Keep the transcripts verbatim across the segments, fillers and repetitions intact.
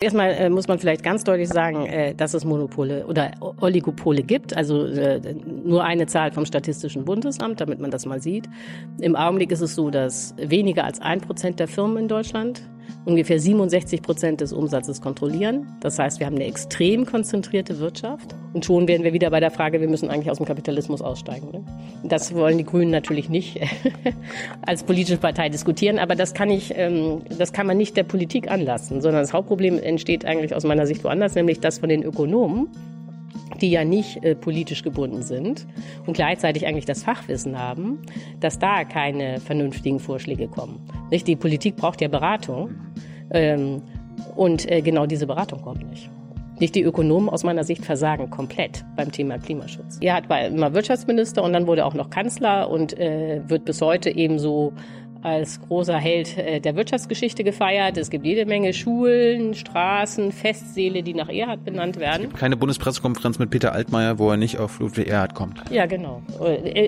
Erstmal äh, muss man vielleicht ganz deutlich sagen, äh, dass es Monopole oder Oligopole gibt. Also äh, nur eine Zahl vom Statistischen Bundesamt, damit man das mal sieht. Im Augenblick ist es so, dass weniger als ein Prozent der Firmen in Deutschland ungefähr siebenundsechzig Prozent des Umsatzes kontrollieren. Das heißt, wir haben eine extrem konzentrierte Wirtschaft. Und schon wären wir wieder bei der Frage, wir müssen eigentlich aus dem Kapitalismus aussteigen. Ne? Das wollen die Grünen natürlich nicht als politische Partei diskutieren. Aber das kann ich, ähm, das kann man nicht der Politik anlassen, sondern das Hauptproblem entsteht eigentlich aus meiner Sicht woanders, nämlich das von den Ökonomen, die ja nicht äh, politisch gebunden sind und gleichzeitig eigentlich das Fachwissen haben, dass da keine vernünftigen Vorschläge kommen. Nicht? Die Politik braucht ja Beratung ähm, und äh, genau diese Beratung kommt nicht. Nicht die Ökonomen aus meiner Sicht versagen komplett beim Thema Klimaschutz. Er hat mal Wirtschaftsminister und dann wurde auch noch Kanzler und äh, wird bis heute ebenso als großer Held der Wirtschaftsgeschichte gefeiert. Es gibt jede Menge Schulen, Straßen, Festsäle, die nach Erhard benannt werden. Es gibt keine Bundespressekonferenz mit Peter Altmaier, wo er nicht auf Ludwig Erhard kommt. Ja, genau.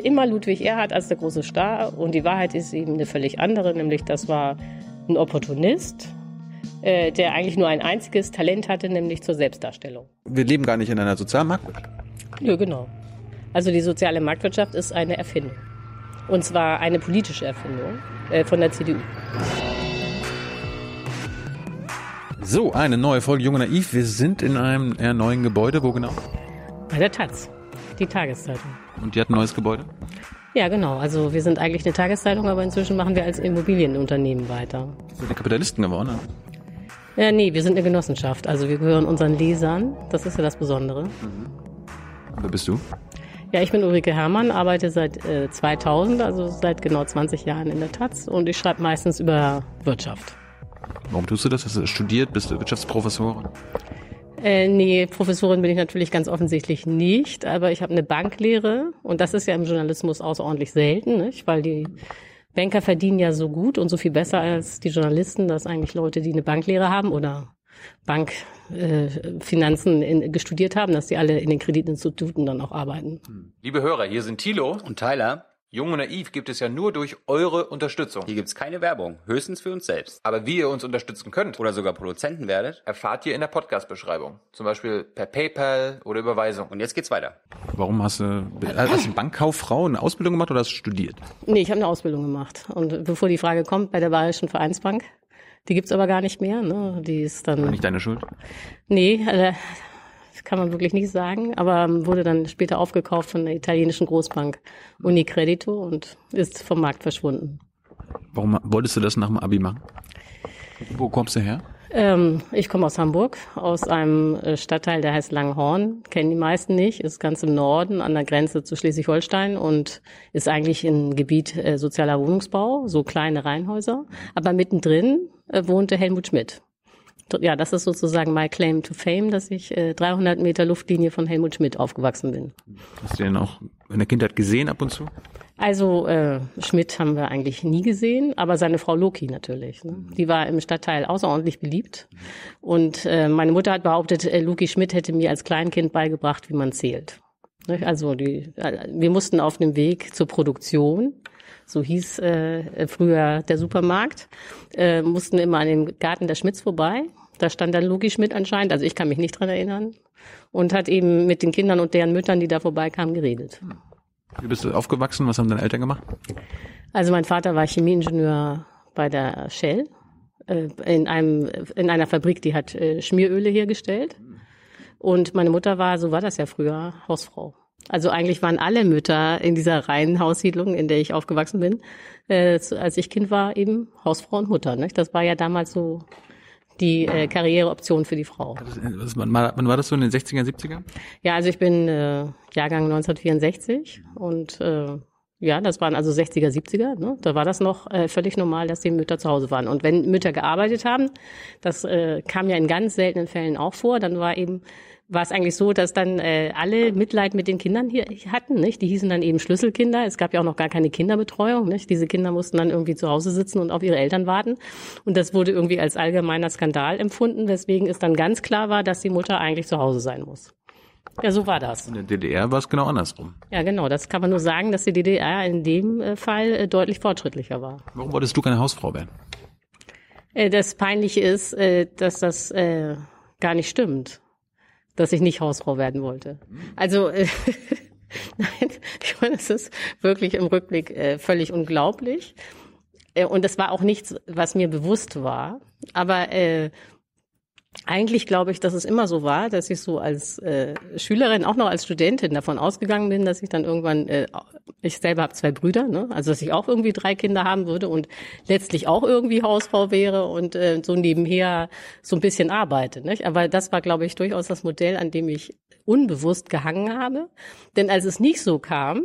Immer Ludwig Erhard als der große Star. Und die Wahrheit ist eben eine völlig andere, nämlich das war ein Opportunist, der eigentlich nur ein einziges Talent hatte, nämlich zur Selbstdarstellung. Wir leben gar nicht in einer sozialen Marktwirtschaft. Ja, genau. Also die soziale Marktwirtschaft ist eine Erfindung. Und zwar eine politische Erfindung von der C D U. So, eine neue Folge Jung und Naiv. Wir sind in einem eher neuen Gebäude. Wo genau? Bei der Taz, die Tageszeitung. Und die hat ein neues Gebäude? Ja, genau. Also wir sind eigentlich eine Tageszeitung, aber inzwischen machen wir als Immobilienunternehmen weiter. Sind wir Kapitalisten geworden? Oder? Ja, nee, wir sind eine Genossenschaft. Also wir gehören unseren Lesern. Das ist ja das Besondere. Mhm. Wer bist du? Ja, ich bin Ulrike Herrmann, arbeite seit äh, zweitausend, also seit genau zwanzig Jahren in der Taz und ich schreibe meistens über Wirtschaft. Warum tust du das? Hast du studiert? Bist du Wirtschaftsprofessorin? Äh, nee, Professorin bin ich natürlich ganz offensichtlich nicht, aber ich habe eine Banklehre und das ist ja im Journalismus außerordentlich selten, nicht? Weil die Banker verdienen ja so gut und so viel besser als die Journalisten, dass eigentlich Leute, die eine Banklehre haben oder Bankfinanzen äh, studiert haben, dass die alle in den Kreditinstituten dann auch arbeiten. Liebe Hörer, hier sind Thilo und Tyler. Jung und Naiv gibt es ja nur durch eure Unterstützung. Hier gibt es keine Werbung, höchstens für uns selbst. Aber wie ihr uns unterstützen könnt oder sogar Produzenten werdet, erfahrt ihr in der Podcast-Beschreibung. Zum Beispiel per PayPal oder Überweisung. Und jetzt geht's weiter. Warum hast du, hast du eine Bankkauffrau, eine Ausbildung gemacht oder hast du studiert? Nee, ich habe eine Ausbildung gemacht. Und bevor die Frage kommt, bei der Bayerischen Vereinsbank. Die gibt's aber gar nicht mehr, ne? Die ist dann. War nicht deine Schuld? Nee, das kann man wirklich nicht sagen, aber wurde dann später aufgekauft von der italienischen Großbank Unicredito und ist vom Markt verschwunden. Warum wolltest du das nach dem Abi machen? Wo kommst du her? Ähm, ich komme aus Hamburg, aus einem Stadtteil, der heißt Langenhorn. Kennen die meisten nicht, ist ganz im Norden an der Grenze zu Schleswig-Holstein und ist eigentlich ein Gebiet äh, sozialer Wohnungsbau, so kleine Reihenhäuser. Aber mittendrin äh, wohnte Helmut Schmidt. Ja, das ist sozusagen my claim to fame, dass ich äh, dreihundert Meter Luftlinie von Helmut Schmidt aufgewachsen bin. Hast du den auch in der Kindheit gesehen ab und zu? Also äh, Schmidt haben wir eigentlich nie gesehen, aber seine Frau Loki natürlich. Ne? Die war im Stadtteil außerordentlich beliebt. Und äh, meine Mutter hat behauptet, äh, Loki Schmidt hätte mir als Kleinkind beigebracht, wie man zählt. Ne? Also die, wir mussten auf dem Weg zur Produktion, so hieß äh, früher der Supermarkt, äh, mussten immer an den Garten der Schmidts vorbei. Da stand dann Loki Schmidt anscheinend, also ich kann mich nicht dran erinnern, und hat eben mit den Kindern und deren Müttern, die da vorbeikamen, geredet. Wie bist du aufgewachsen? Was haben deine Eltern gemacht? Also mein Vater war Chemieingenieur bei der Shell, äh, in einem in einer Fabrik, die hat äh, Schmieröle hergestellt. Und meine Mutter war, so war das ja früher, Hausfrau. Also eigentlich waren alle Mütter in dieser Reihenhaussiedlung, in der ich aufgewachsen bin, äh, als ich Kind war, eben Hausfrau und Mutter. Ne? Das war ja damals so die äh, Karriereoption für die Frau. Wann war das so, in den sechzigern, siebzigern? Ja, also ich bin äh, Jahrgang neunzehnhundertvierundsechzig und äh, ja, das waren also sechziger, siebziger. Ne? Da war das noch äh, völlig normal, dass die Mütter zu Hause waren. Und wenn Mütter gearbeitet haben, das äh, kam ja in ganz seltenen Fällen auch vor, dann war eben war es eigentlich so, dass dann äh, alle Mitleid mit den Kindern hier hatten, nicht? Die hießen dann eben Schlüsselkinder. Es gab ja auch noch gar keine Kinderbetreuung, nicht? Diese Kinder mussten dann irgendwie zu Hause sitzen und auf ihre Eltern warten. Und das wurde irgendwie als allgemeiner Skandal empfunden, weswegen es dann ganz klar war, dass die Mutter eigentlich zu Hause sein muss. Ja, so war das. In der D D R war es genau andersrum. Ja, genau. Das kann man nur sagen, dass die D D R in dem Fall deutlich fortschrittlicher war. Warum wolltest du keine Hausfrau werden? Das Peinliche ist, dass das gar nicht stimmt, dass ich nicht Hausfrau werden wollte. Also nein, ich meine, das ist wirklich im Rückblick völlig unglaublich. Und das war auch nichts, was mir bewusst war. Aber äh, eigentlich glaube ich, dass es immer so war, dass ich so als äh, Schülerin, auch noch als Studentin davon ausgegangen bin, dass ich dann irgendwann, äh, ich selber habe zwei Brüder, ne? Also dass ich auch irgendwie drei Kinder haben würde und letztlich auch irgendwie Hausfrau wäre und äh, so nebenher so ein bisschen arbeite, nicht? Aber das war, glaube ich, durchaus das Modell, an dem ich unbewusst gehangen habe. Denn als es nicht so kam,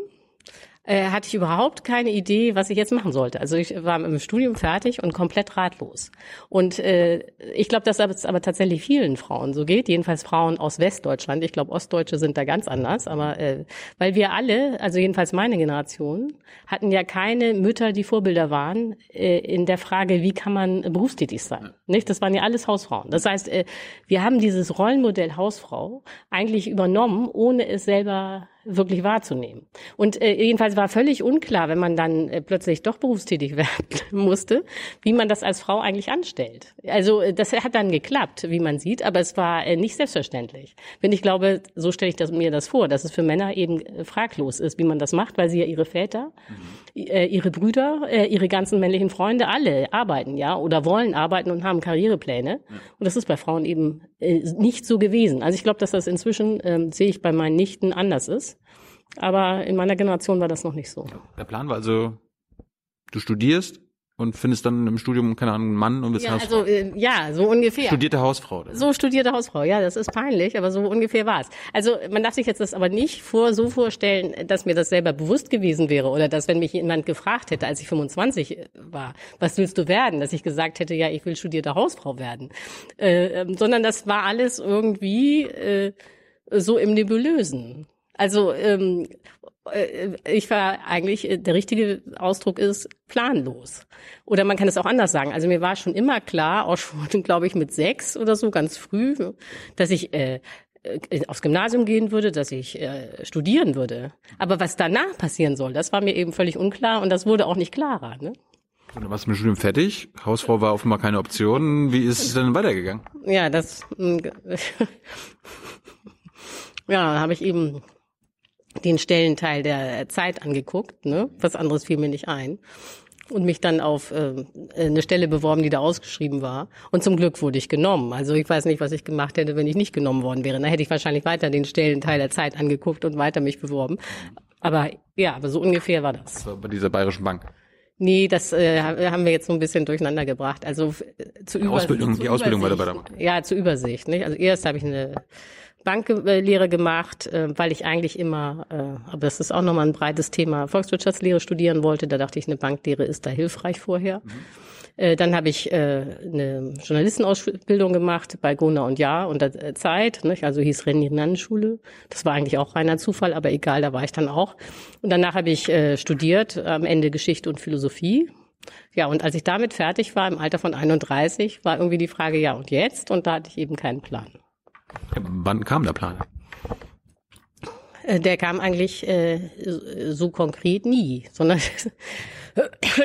hatte ich überhaupt keine Idee, was ich jetzt machen sollte. Also ich war im Studium fertig und komplett ratlos. Und äh, ich glaube, dass es aber tatsächlich vielen Frauen so geht, jedenfalls Frauen aus Westdeutschland. Ich glaube, Ostdeutsche sind da ganz anders. Aber äh, weil wir alle, also jedenfalls meine Generation, hatten ja keine Mütter, die Vorbilder waren äh, in der Frage, wie kann man berufstätig sein. Nicht? Das waren ja alles Hausfrauen. Das heißt, äh, wir haben dieses Rollenmodell Hausfrau eigentlich übernommen, ohne es selber wirklich wahrzunehmen. Und äh, jedenfalls war völlig unklar, wenn man dann äh, plötzlich doch berufstätig werden musste, wie man das als Frau eigentlich anstellt. Also äh, das hat dann geklappt, wie man sieht, aber es war äh, nicht selbstverständlich. Denn ich glaube, so stelle ich das, mir das vor, dass es für Männer eben äh, fraglos ist, wie man das macht, weil sie ja ihre Väter, mhm. äh, ihre Brüder, äh, ihre ganzen männlichen Freunde, alle arbeiten ja oder wollen arbeiten und haben Karrierepläne. Mhm. Und das ist bei Frauen eben äh, nicht so gewesen. Also ich glaube, dass das inzwischen, äh, sehe ich bei meinen Nichten, anders ist. Aber in meiner Generation war das noch nicht so. Der Plan war also, du studierst und findest dann im Studium, keine Ahnung, einen Mann und bist ja, Hausfrau. Also, äh, ja, so ungefähr. Studierte Hausfrau. Oder? So studierte Hausfrau, ja, das ist peinlich, aber so ungefähr war es. Also man darf sich jetzt das aber nicht vor, so vorstellen, dass mir das selber bewusst gewesen wäre oder dass, wenn mich jemand gefragt hätte, als ich fünfundzwanzig war, was willst du werden, dass ich gesagt hätte, ja, ich will studierte Hausfrau werden. Äh, äh, sondern das war alles irgendwie äh, so im Nebulösen. Also ähm, ich war eigentlich, der richtige Ausdruck ist planlos. Oder man kann es auch anders sagen. Also mir war schon immer klar, auch schon, glaube ich, mit sechs oder so, ganz früh, dass ich äh, aufs Gymnasium gehen würde, dass ich äh, studieren würde. Aber was danach passieren soll, das war mir eben völlig unklar und das wurde auch nicht klarer, ne? Du warst mit dem Studium fertig, Hausfrau war offenbar keine Option. Wie ist es denn weitergegangen? Ja, das ja, habe ich eben den Stellenteil der Zeit angeguckt, ne? Was anderes fiel mir nicht ein. Und mich dann auf äh, eine Stelle beworben, die da ausgeschrieben war. Und zum Glück wurde ich genommen. Also ich weiß nicht, was ich gemacht hätte, wenn ich nicht genommen worden wäre. Da hätte ich wahrscheinlich weiter den Stellenteil der Zeit angeguckt und weiter mich beworben. Aber ja, aber so ungefähr war das. Das war bei dieser Bayerischen Bank. Nee, das äh, haben wir jetzt so ein bisschen durcheinander gebracht. Also äh, zu Übersicht. Die Übersicht, Ausbildung war dabei. Ja, zur Übersicht. Nicht? Also erst habe ich eine Banklehre gemacht, weil ich eigentlich immer, aber das ist auch nochmal ein breites Thema, Volkswirtschaftslehre studieren wollte. Da dachte ich, eine Banklehre ist da hilfreich vorher. Mhm. Dann habe ich eine Journalistenausbildung gemacht bei Gruner und Jahr und der Zeit, also hieß Henry-Nannen-Schule. Das war eigentlich auch reiner Zufall, aber egal, da war ich dann auch. Und danach habe ich studiert, am Ende Geschichte und Philosophie. Ja, und als ich damit fertig war, im Alter von einunddreißig, war irgendwie die Frage, ja und jetzt? Und da hatte ich eben keinen Plan. Wann kam der Plan? Der kam eigentlich äh, so konkret nie, sondern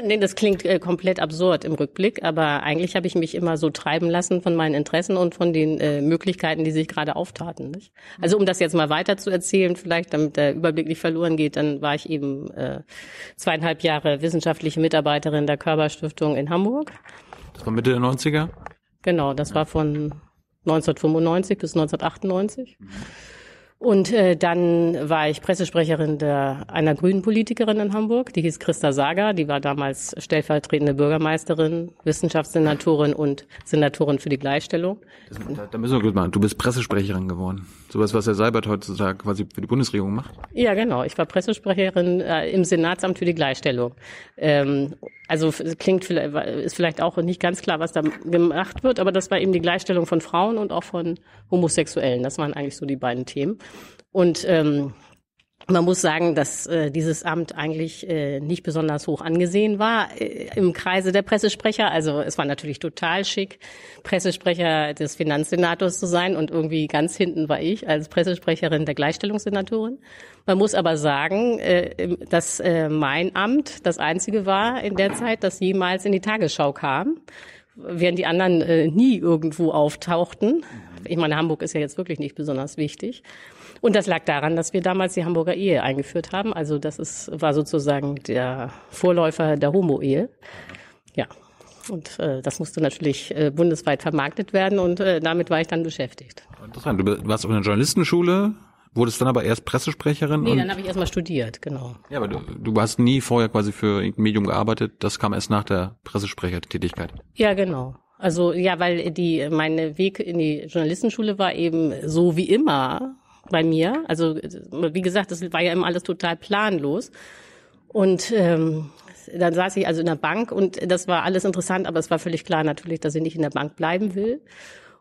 nee, das klingt äh, komplett absurd im Rückblick, aber eigentlich habe ich mich immer so treiben lassen von meinen Interessen und von den äh, Möglichkeiten, die sich gerade auftaten. Nicht? Also um das jetzt mal weiter zu erzählen, vielleicht damit der Überblick nicht verloren geht, dann war ich eben äh, zweieinhalb Jahre wissenschaftliche Mitarbeiterin der Körber-Stiftung in Hamburg. Das war Mitte der neunziger? Genau, das war von neunzehnhundertfünfundneunzig bis neunzehnhundertachtundneunzig. Und äh, dann war ich Pressesprecherin der, einer grünen Politikerin in Hamburg, die hieß Christa Sager. Die war damals stellvertretende Bürgermeisterin, Wissenschaftssenatorin und Senatorin für die Gleichstellung. Das, da, da müssen wir Glück machen. Du bist Pressesprecherin geworden. Sowas, was Herr Seibert heutzutage quasi für die Bundesregierung macht? Ja, genau. Ich war Pressesprecherin äh, im Senatsamt für die Gleichstellung. Ähm, also klingt vielleicht, ist vielleicht auch nicht ganz klar, was da gemacht wird, aber das war eben die Gleichstellung von Frauen und auch von Homosexuellen. Das waren eigentlich so die beiden Themen. Und ähm, man muss sagen, dass äh, dieses Amt eigentlich äh, nicht besonders hoch angesehen war äh, im Kreise der Pressesprecher. Also es war natürlich total schick, Pressesprecher des Finanzsenators zu sein. Und irgendwie ganz hinten war ich als Pressesprecherin der Gleichstellungssenatorin. Man muss aber sagen, äh, dass äh, mein Amt das einzige war in der Zeit, das jemals in die Tagesschau kam. während die anderen äh, nie irgendwo auftauchten. Ich meine, Hamburg ist ja jetzt wirklich nicht besonders wichtig. Und das lag daran, dass wir damals die Hamburger Ehe eingeführt haben. Also das ist, war sozusagen der Vorläufer der Homo-Ehe. Ja, und äh, das musste natürlich äh, bundesweit vermarktet werden und äh, damit war ich dann beschäftigt. Interessant. Du warst auf einer Journalistenschule, wurdest dann aber erst Pressesprecherin? Nee, und dann habe ich erstmal studiert, genau. Ja, aber du, du hast nie vorher quasi für irgendein Medium gearbeitet. Das kam erst nach der Pressesprechertätigkeit. Ja, genau. Also ja, weil die meine Weg in die Journalistenschule war eben so wie immer bei mir. Also wie gesagt, das war ja immer alles total planlos. Und ähm, dann saß ich also in der Bank und das war alles interessant, aber es war völlig klar natürlich, dass ich nicht in der Bank bleiben will.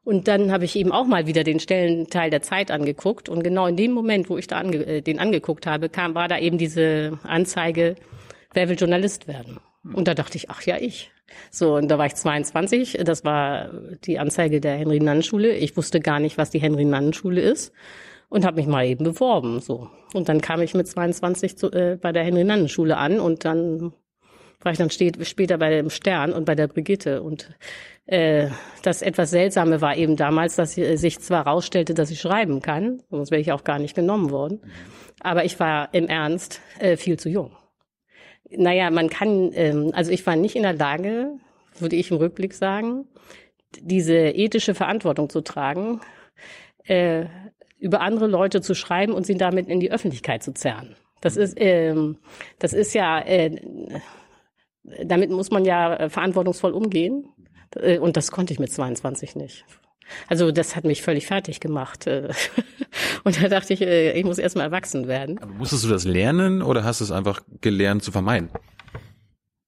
Und dann habe ich eben auch mal wieder den Stellenteil der Zeit angeguckt. Und genau in dem Moment, wo ich da ange- den angeguckt habe, kam, war da eben diese Anzeige, wer will Journalist werden? Und da dachte ich, ach ja, ich. So, und da war ich zweiundzwanzig, das war die Anzeige der Henry-Nannen-Schule. Ich wusste gar nicht, was die Henry-Nannen-Schule ist und habe mich mal eben beworben. So. Und dann kam ich mit zweiundzwanzig zu, äh, bei der Henry-Nannen-Schule an und dann war ich dann steht, später bei dem Stern und bei der Brigitte. Und äh, das etwas Seltsame war eben damals, dass sich zwar rausstellte, dass ich schreiben kann, sonst wäre ich auch gar nicht genommen worden, aber ich war im Ernst äh, viel zu jung. Naja, man kann, ähm, also ich war nicht in der Lage, würde ich im Rückblick sagen, diese ethische Verantwortung zu tragen, äh, über andere Leute zu schreiben und sie damit in die Öffentlichkeit zu zerren. Das ist, ähm, das ist ja, äh, damit muss man ja verantwortungsvoll umgehen und das konnte ich mit zweiundzwanzig nicht. Also das hat mich völlig fertig gemacht. Und da dachte ich, ich muss erstmal erwachsen werden. Aber musstest du das lernen oder hast du es einfach gelernt zu vermeiden?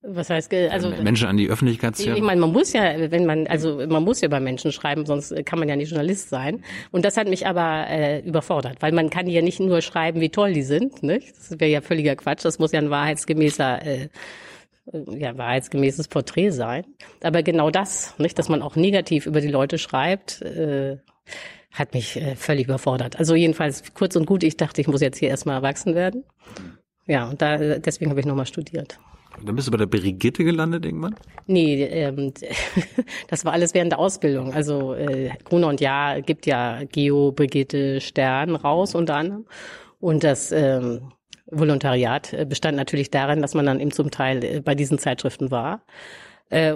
Was heißt, also Menschen an die Öffentlichkeit ziehen? Ich meine, man muss ja, wenn man, also man muss ja über Menschen schreiben, sonst kann man ja nicht Journalist sein. Und das hat mich aber äh, überfordert, weil man kann ja nicht nur schreiben, wie toll die sind, nicht? Das wäre ja völliger Quatsch. Das muss ja ein wahrheitsgemäßer äh, ja, wahrheitsgemäßes Porträt sein. Aber genau das, nicht, dass man auch negativ über die Leute schreibt, äh, hat mich äh, völlig überfordert. Also jedenfalls kurz und gut, ich dachte, ich muss jetzt hier erstmal erwachsen werden. Ja, und da, deswegen habe ich nochmal studiert. Und dann bist du bei der Brigitte gelandet irgendwann? Nee, ähm, das war alles während der Ausbildung. Also äh, Gruner und Jahr gibt ja Geo, Brigitte, Stern raus unter anderem. Und das ähm, Volontariat bestand natürlich darin, dass man dann eben zum Teil bei diesen Zeitschriften war.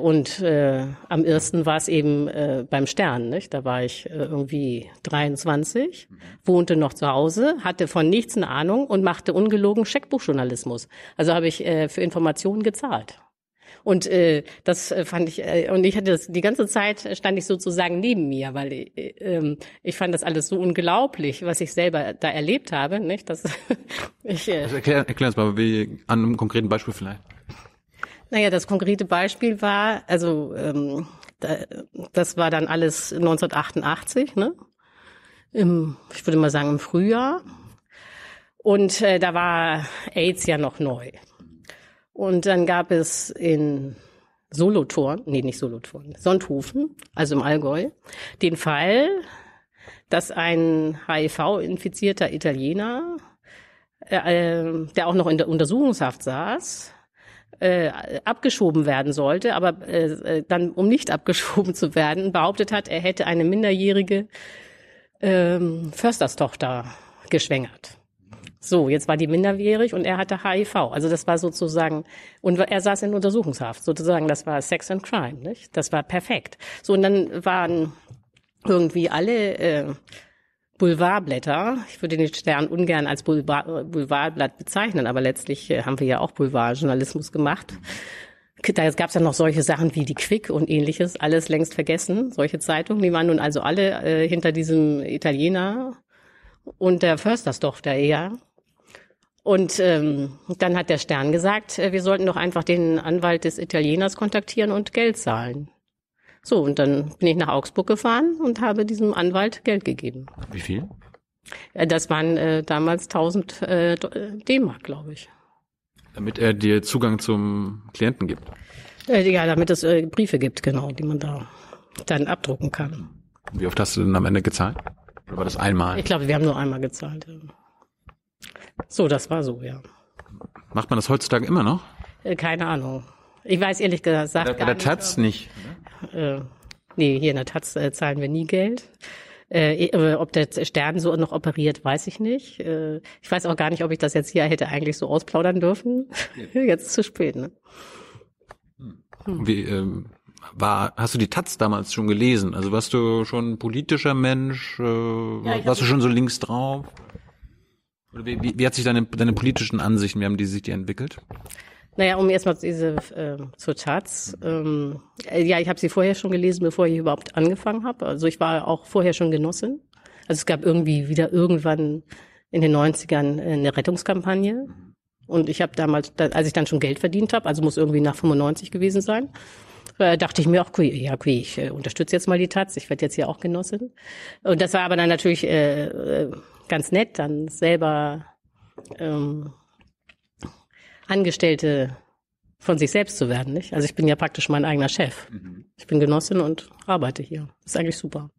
Und äh, am ersten war es eben äh, beim Stern, nicht? Da war ich äh, irgendwie dreiundzwanzig, wohnte noch zu Hause, hatte von nichts eine Ahnung und machte ungelogen Scheckbuchjournalismus. Also habe ich äh, für Informationen gezahlt. Und äh, das äh, fand ich, äh, und ich hatte das, die ganze Zeit stand ich sozusagen neben mir, weil äh, äh, ich fand das alles so unglaublich, was ich selber da erlebt habe, nicht? Dass ich, äh, also erklär, erklär uns mal, wie, an einem konkreten Beispiel vielleicht. Naja, das konkrete Beispiel war, also ähm, da, das war dann alles neunzehnhundertachtundachtzig, ne? Im, ich würde mal sagen im Frühjahr. Und äh, da war AIDS ja noch neu. Und dann gab es in Solothurn, nee, nicht Solothurn, Sonthofen, also im Allgäu, den Fall, dass ein H I V-infizierter Italiener, äh, der auch noch in der Untersuchungshaft saß, Äh, abgeschoben werden sollte, aber äh, dann, um nicht abgeschoben zu werden, behauptet hat, er hätte eine minderjährige ähm, Försterstochter geschwängert. So, jetzt war die minderjährig und er hatte H I V. Also das war sozusagen, und er saß in Untersuchungshaft, sozusagen, das war Sex and Crime, nicht? Das war perfekt. So, und dann waren irgendwie alle äh, Boulevardblätter, ich würde den Stern ungern als Boulevard, Boulevardblatt bezeichnen, aber letztlich äh, haben wir ja auch Boulevardjournalismus gemacht. Da gab es ja noch solche Sachen wie die Quick und ähnliches, alles längst vergessen, solche Zeitungen, die waren nun also alle äh, hinter diesem Italiener und der Försterstochter eher. Und ähm, dann hat der Stern gesagt, äh, wir sollten doch einfach den Anwalt des Italieners kontaktieren und Geld zahlen. So, und dann bin ich nach Augsburg gefahren und habe diesem Anwalt Geld gegeben. Wie viel? Das waren äh, damals tausend äh, D-Mark, glaube ich. Damit er dir Zugang zum Klienten gibt? Äh, ja, damit es äh, Briefe gibt, genau, die man da dann abdrucken kann. Wie oft hast du denn am Ende gezahlt? Oder war das einmal? Ich glaube, wir haben nur einmal gezahlt. So, das war so, ja. Macht man das heutzutage immer noch? Äh, keine Ahnung. Ich weiß ehrlich gesagt gar nicht. Bei der Taz nicht, oder? äh, nee, hier in der Taz äh, zahlen wir nie Geld. Äh, ob der Stern so noch operiert, weiß ich nicht. Äh, ich weiß auch gar nicht, ob ich das jetzt hier hätte eigentlich so ausplaudern dürfen. Ja. Jetzt zu spät, ne? Hm. Wie, ähm, war, hast du die Taz damals schon gelesen? Also warst du schon ein politischer Mensch? Äh, ja, warst du schon so links drauf? Oder wie, wie, wie hat sich deine, deine politischen Ansichten, wie haben die sich die entwickelt? Naja, um erstmal diese äh, zur Taz. Ähm, äh, ja, ich habe sie vorher schon gelesen, bevor ich überhaupt angefangen habe. Also ich war auch vorher schon Genossin. Also es gab irgendwie wieder irgendwann in den neunzigern eine Rettungskampagne. Und ich habe damals, als ich dann schon Geld verdient habe, also muss irgendwie nach fünfundneunzig gewesen sein, äh, dachte ich mir auch, okay, ja, okay, ich äh, unterstütze jetzt mal die Taz, ich werde jetzt hier auch Genossin. Und das war aber dann natürlich äh, äh, ganz nett, dann selber... Ähm, Angestellte von sich selbst zu werden, nicht? Also ich bin ja praktisch mein eigener Chef. Mhm. Ich bin Genossin und arbeite hier. Das ist eigentlich super.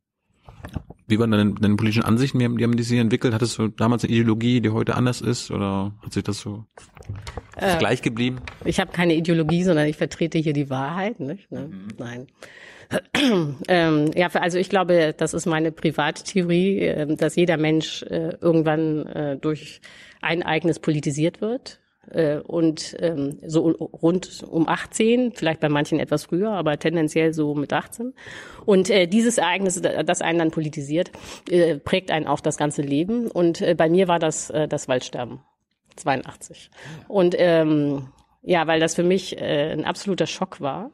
Wie waren deine, deine politischen Ansichten? Wie haben, die haben die sich entwickelt? Hattest du damals eine Ideologie, die heute anders ist? Oder hat sich das so äh, ist gleich geblieben? Ich habe keine Ideologie, sondern ich vertrete hier die Wahrheit, nicht? Ne? Mhm. Nein. ähm, ja, also ich glaube, das ist meine Privattheorie, dass jeder Mensch irgendwann durch ein Ereignis politisiert wird. Und ähm, so rund um achtzehn, vielleicht bei manchen etwas früher, aber tendenziell so mit achtzehn. Und äh, dieses Ereignis, das einen dann politisiert, äh, prägt einen auch das ganze Leben. Und äh, bei mir war das äh, das Waldsterben, zweiundachtzig. Und ähm, ja, weil das für mich äh, ein absoluter Schock war,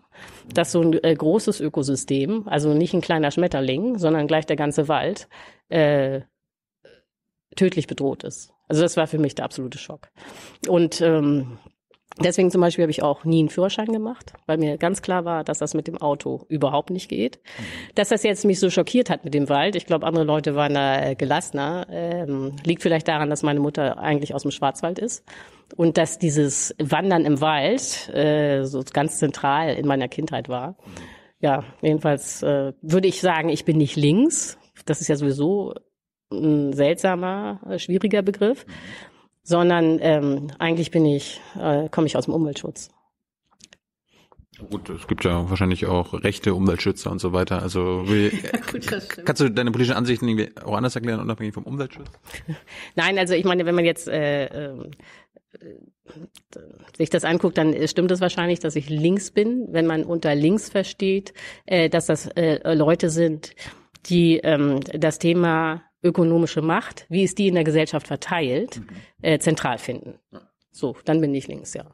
dass so ein äh, großes Ökosystem, also nicht ein kleiner Schmetterling, sondern gleich der ganze Wald, äh, tödlich bedroht ist. Also das war für mich der absolute Schock. Und ähm, deswegen zum Beispiel habe ich auch nie einen Führerschein gemacht, weil mir ganz klar war, dass das mit dem Auto überhaupt nicht geht. Dass das jetzt mich so schockiert hat mit dem Wald, ich glaube, andere Leute waren da äh, gelassener, ähm, liegt vielleicht daran, dass meine Mutter eigentlich aus dem Schwarzwald ist. Und dass dieses Wandern im Wald äh, so ganz zentral in meiner Kindheit war. Ja, jedenfalls äh, würde ich sagen, ich bin nicht links. Das ist ja sowieso ein seltsamer, schwieriger Begriff, sondern ähm, eigentlich bin ich, äh, komme ich aus dem Umweltschutz. Gut, es gibt ja wahrscheinlich auch rechte Umweltschützer und so weiter. Also wie, Gut, kannst du deine politischen Ansichten irgendwie auch anders erklären, unabhängig vom Umweltschutz? Nein, also ich meine, wenn man jetzt äh, äh, sich das anguckt, dann stimmt es wahrscheinlich, dass ich links bin, wenn man unter links versteht, äh, dass das äh, Leute sind, die äh, das Thema ökonomische Macht, wie ist die in der Gesellschaft verteilt, mhm. äh, zentral finden. So, dann bin ich links, ja.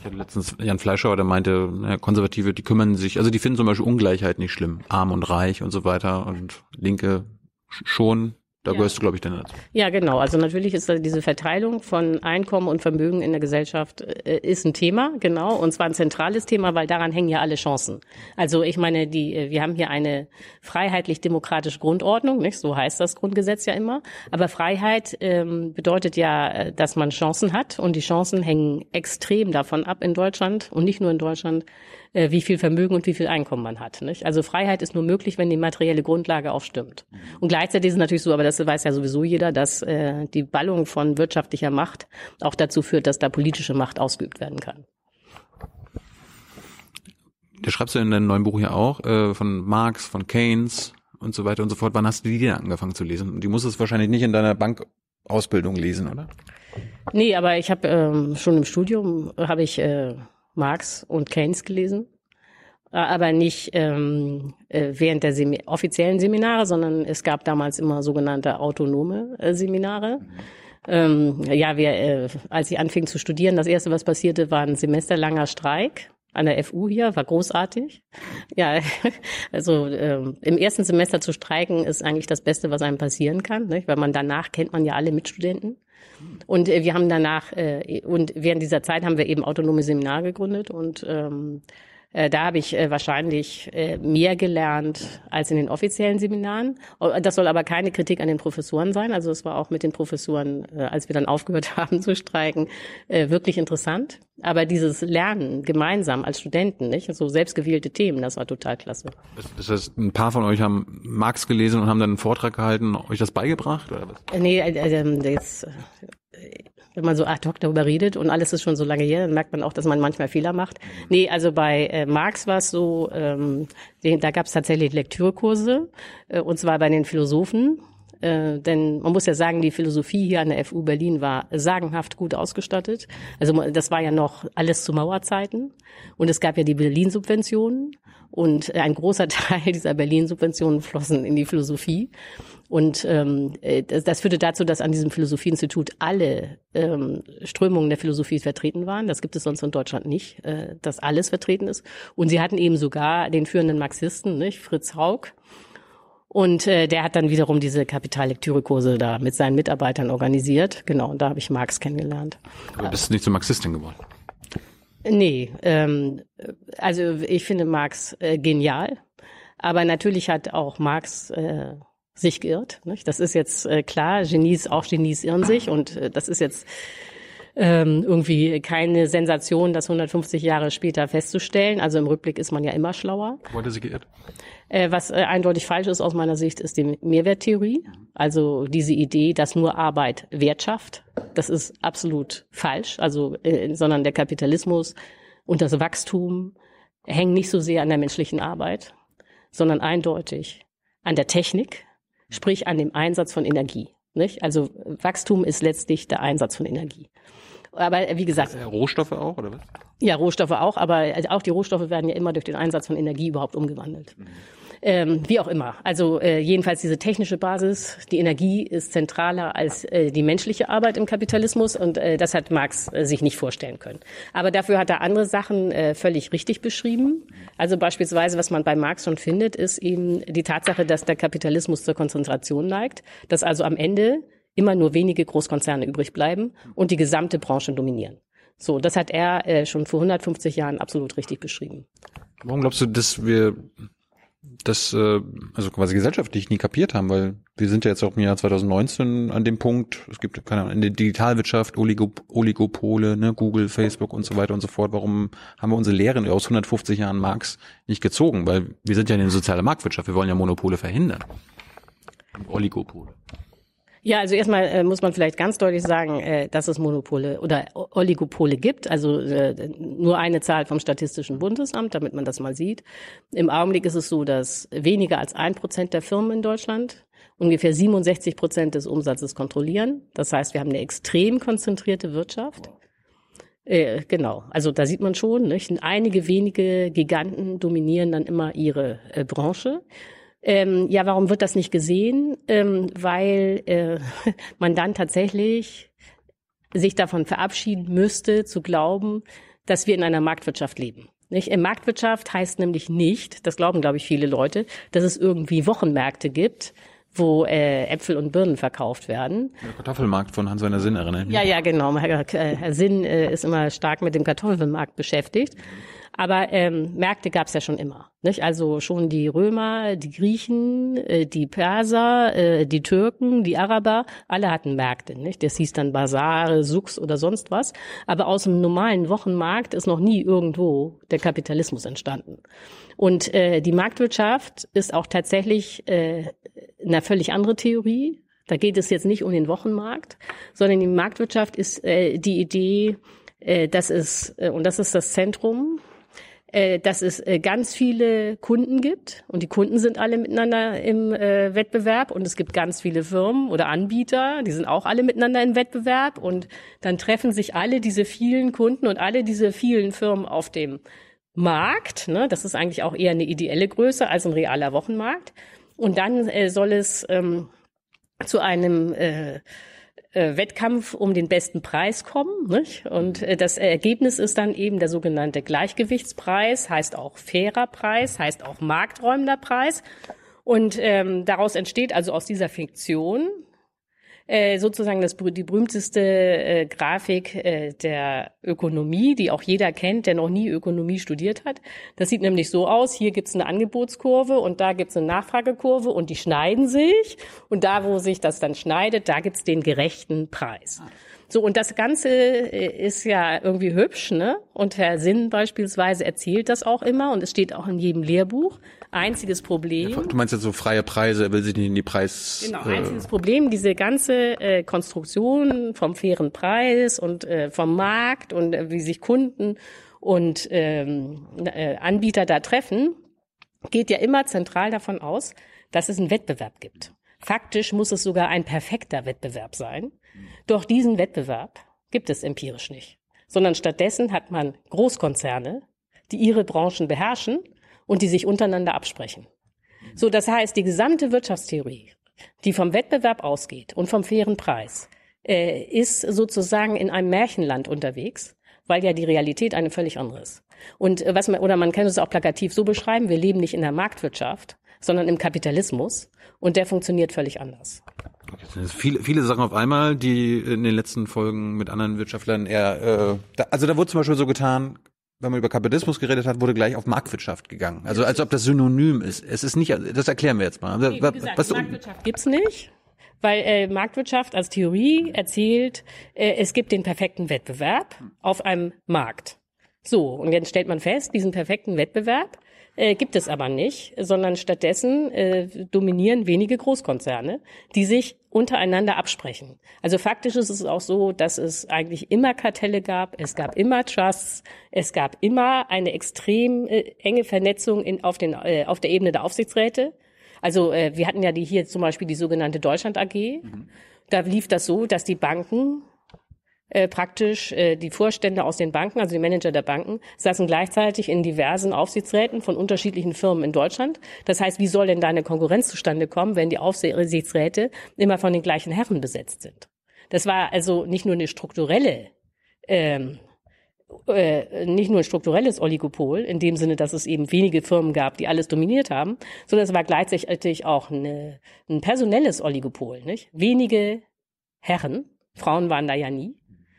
Ich hatte letztens Jan Fleischhauer, der meinte, ja, Konservative, die kümmern sich, also die finden zum Beispiel Ungleichheit nicht schlimm, arm und reich und so weiter und Linke schon, da ja. Gehörst du, glaube ich, dann dazu. Ja, genau, also natürlich ist diese Verteilung von Einkommen und Vermögen in der Gesellschaft äh, ist ein Thema, genau, und zwar ein zentrales Thema, weil daran hängen ja alle Chancen. Also ich meine, die, wir haben hier eine freiheitlich-demokratische Grundordnung, nicht? So heißt das Grundgesetz ja immer, aber Freiheit ähm, bedeutet ja, dass man Chancen hat und die Chancen hängen extrem davon ab in Deutschland und nicht nur in Deutschland, äh, wie viel Vermögen und wie viel Einkommen man hat, nicht? Also Freiheit ist nur möglich, wenn die materielle Grundlage auch stimmt. Und gleichzeitig ist es natürlich so, aber das Das weiß ja sowieso jeder, dass äh, die Ballung von wirtschaftlicher Macht auch dazu führt, dass da politische Macht ausgeübt werden kann. Da schreibst du in deinem neuen Buch ja auch äh, von Marx, von Keynes und so weiter und so fort. Wann hast du die denn angefangen zu lesen? Die musstest du wahrscheinlich nicht in deiner Bankausbildung lesen, oder? Nee, aber ich habe ähm, schon im Studium habe ich äh, Marx und Keynes gelesen. Aber nicht ähm, während der Sem- offiziellen Seminare, sondern es gab damals immer sogenannte autonome äh, Seminare. Ähm, ja, wir, äh, als ich anfing zu studieren, das Erste, was passierte, war ein semesterlanger Streik an der F U hier, war großartig. Ja, also ähm, im ersten Semester zu streiken ist eigentlich das Beste, was einem passieren kann, nicht? Weil man danach kennt man ja alle Mitstudenten. Und äh, wir haben danach, äh, und während dieser Zeit haben wir eben autonome Seminare gegründet und ähm, da habe ich wahrscheinlich mehr gelernt als in den offiziellen Seminaren. Das soll aber keine Kritik an den Professoren sein. Also es war auch mit den Professoren, als wir dann aufgehört haben zu streiken, wirklich interessant. Aber dieses Lernen gemeinsam als Studenten, nicht, so selbstgewählte Themen, das war total klasse. Das heißt, ein paar von euch haben Marx gelesen und haben dann einen Vortrag gehalten, euch das beigebracht? Oder was? Nee, jetzt... wenn man so ad hoc darüber redet und alles ist schon so lange her, dann merkt man auch, dass man manchmal Fehler macht. Nee, also bei äh, Marx war es so, ähm, den, da gab es tatsächlich Lektürkurse, äh, und zwar bei den Philosophen. Äh, denn man muss ja sagen, die Philosophie hier an der F U Berlin war sagenhaft gut ausgestattet. Also das war ja noch alles zu Mauerzeiten. Und es gab ja die Berlin-Subventionen. Und ein großer Teil dieser Berlin-Subventionen flossen in die Philosophie. Und ähm, das, das führte dazu, dass an diesem Philosophieinstitut alle ähm, Strömungen der Philosophie vertreten waren. Das gibt es sonst in Deutschland nicht, äh, dass alles vertreten ist. Und sie hatten eben sogar den führenden Marxisten, nicht, Fritz Haug. Und äh, der hat dann wiederum diese Kapitallektüre-Kurse da mit seinen Mitarbeitern organisiert. Genau, und da habe ich Marx kennengelernt. Aber bist du nicht zur Marxistin geworden? Nee, ähm, also ich finde Marx äh, genial, aber natürlich hat auch Marx äh, sich geirrt, nicht? Das ist jetzt äh, klar, Genies, auch Genies irren sich und äh, das ist jetzt ähm, irgendwie keine Sensation, das hundertfünfzig Jahre später festzustellen. Also im Rückblick ist man ja immer schlauer. Wurde sie geirrt? Äh, was äh, eindeutig falsch ist aus meiner Sicht, ist die Mehrwerttheorie, also diese Idee, dass nur Arbeit Wert schafft. Das ist absolut falsch, also äh, sondern der Kapitalismus und das Wachstum hängen nicht so sehr an der menschlichen Arbeit, sondern eindeutig an der Technik, sprich an dem Einsatz von Energie. Nicht? Also Wachstum ist letztlich der Einsatz von Energie. Aber wie gesagt, also Rohstoffe auch, oder was? Ja, Rohstoffe auch, aber auch die Rohstoffe werden ja immer durch den Einsatz von Energie überhaupt umgewandelt. Mhm. Ähm, wie auch immer. Also äh, jedenfalls diese technische Basis, die Energie ist zentraler als äh, die menschliche Arbeit im Kapitalismus und äh, das hat Marx äh, sich nicht vorstellen können. Aber dafür hat er andere Sachen äh, völlig richtig beschrieben. Also beispielsweise, was man bei Marx schon findet, ist eben die Tatsache, dass der Kapitalismus zur Konzentration neigt, dass also am Ende immer nur wenige Großkonzerne übrig bleiben und die gesamte Branche dominieren. So, das hat er äh, schon vor hundertfünfzig Jahren absolut richtig beschrieben. Warum glaubst du, dass wir das äh, also quasi gesellschaftlich nie kapiert haben? Weil wir sind ja jetzt auch im Jahr zweitausendneunzehn an dem Punkt, es gibt keine Ahnung, in der Digitalwirtschaft Oligop- Oligopole, ne, Google, Facebook und so weiter und so fort. Warum haben wir unsere Lehren aus hundertfünfzig Jahren Marx nicht gezogen? Weil wir sind ja eine soziale Marktwirtschaft, wir wollen ja Monopole verhindern. Oligopole. Ja, also erstmal äh, muss man vielleicht ganz deutlich sagen, äh, dass es Monopole oder Oligopole gibt. Also äh, nur eine Zahl vom Statistischen Bundesamt, damit man das mal sieht. Im Augenblick ist es so, dass weniger als ein Prozent der Firmen in Deutschland ungefähr siebenundsechzig Prozent des Umsatzes kontrollieren. Das heißt, wir haben eine extrem konzentrierte Wirtschaft. Äh, genau, also da sieht man schon, nicht? Einige wenige Giganten dominieren dann immer ihre äh, Branche. Ähm, ja, warum wird das nicht gesehen? Ähm, weil äh, man dann tatsächlich sich davon verabschieden müsste, zu glauben, dass wir in einer Marktwirtschaft leben. Nicht? In Marktwirtschaft heißt nämlich nicht, das glauben, glaube ich, viele Leute, dass es irgendwie Wochenmärkte gibt, wo äh, Äpfel und Birnen verkauft werden. Der Kartoffelmarkt von Hans-Werner Sinn erinnert mich. Ja, ja, genau. Herr, Herr Sinn äh, ist immer stark mit dem Kartoffelmarkt beschäftigt. Aber ähm, Märkte gab es ja schon immer. Nicht? Also schon die Römer, die Griechen, äh, die Perser, äh, die Türken, die Araber, alle hatten Märkte. Nicht? Das hieß dann Basare, Suks oder sonst was. Aber aus dem normalen Wochenmarkt ist noch nie irgendwo der Kapitalismus entstanden. Und äh, die Marktwirtschaft ist auch tatsächlich äh, eine völlig andere Theorie. Da geht es jetzt nicht um den Wochenmarkt, sondern die Marktwirtschaft ist äh, die Idee, äh, dass es, äh, und das ist das Zentrum, dass es ganz viele Kunden gibt und die Kunden sind alle miteinander im äh, Wettbewerb und es gibt ganz viele Firmen oder Anbieter, die sind auch alle miteinander im Wettbewerb und dann treffen sich alle diese vielen Kunden und alle diese vielen Firmen auf dem Markt, ne? Das ist eigentlich auch eher eine ideelle Größe als ein realer Wochenmarkt und dann äh, soll es ähm, zu einem äh, Wettkampf um den besten Preis kommen, nicht? Und das Ergebnis ist dann eben der sogenannte Gleichgewichtspreis, heißt auch fairer Preis, heißt auch markträumender Preis. Und ähm, daraus entsteht also aus dieser Fiktion äh, sozusagen das, die berühmteste äh, Grafik äh, der Ökonomie, die auch jeder kennt, der noch nie Ökonomie studiert hat. Das sieht nämlich so aus, hier gibt's eine Angebotskurve und da gibt's eine Nachfragekurve und die schneiden sich und da, wo sich das dann schneidet, da gibt's den gerechten Preis. So, und das Ganze ist ja irgendwie hübsch, ne? Und Herr Sinn beispielsweise erzählt das auch immer und es steht auch in jedem Lehrbuch. einziges Problem. Du meinst ja so freie Preise, er will sich nicht in die Preis... Genau, einziges äh, Problem, diese ganze äh, Konstruktion vom fairen Preis und äh, vom Markt und äh, wie sich Kunden und ähm, äh, Anbieter da treffen, geht ja immer zentral davon aus, dass es einen Wettbewerb gibt. Faktisch muss es sogar ein perfekter Wettbewerb sein. Doch diesen Wettbewerb gibt es empirisch nicht, sondern stattdessen hat man Großkonzerne, die ihre Branchen beherrschen und die sich untereinander absprechen. So, das heißt, die gesamte Wirtschaftstheorie, die vom Wettbewerb ausgeht und vom fairen Preis, äh, ist sozusagen in einem Märchenland unterwegs, weil ja die Realität eine völlig andere ist. Und was man, oder man kann es auch plakativ so beschreiben, wir leben nicht in der Marktwirtschaft, sondern im Kapitalismus, und der funktioniert völlig anders. Das sind viele, viele Sachen auf einmal, die in den letzten Folgen mit anderen Wirtschaftlern eher, äh, da, also da wurde zum Beispiel so getan, wenn man über Kapitalismus geredet hat, wurde gleich auf Marktwirtschaft gegangen. Also als ob das synonym ist. Es ist nicht, das erklären wir jetzt mal. Nee, wie gesagt, was, Marktwirtschaft gibt's nicht, weil äh, Marktwirtschaft als Theorie erzählt, äh, es gibt den perfekten Wettbewerb auf einem Markt. So, und jetzt stellt man fest, diesen perfekten Wettbewerb äh, gibt es aber nicht, sondern stattdessen äh, dominieren wenige Großkonzerne, die sich untereinander absprechen. Also faktisch ist es auch so, dass es eigentlich immer Kartelle gab, es gab immer Trusts, es gab immer eine extrem äh, enge Vernetzung in, auf, den, äh, auf der Ebene der Aufsichtsräte. Also äh, wir hatten ja die hier zum Beispiel die sogenannte Deutschland A G. Mhm. Da lief das so, dass die Banken... Äh, praktisch äh, die Vorstände aus den Banken, also die Manager der Banken, saßen gleichzeitig in diversen Aufsichtsräten von unterschiedlichen Firmen in Deutschland. Das heißt, wie soll denn da eine Konkurrenz zustande kommen, wenn die Aufsichtsräte immer von den gleichen Herren besetzt sind? Das war also nicht nur eine strukturelle, ähm, äh, nicht nur ein strukturelles Oligopol, in dem Sinne, dass es eben wenige Firmen gab, die alles dominiert haben, sondern es war gleichzeitig auch eine, ein personelles Oligopol, nicht? Wenige Herren, Frauen waren da ja nie,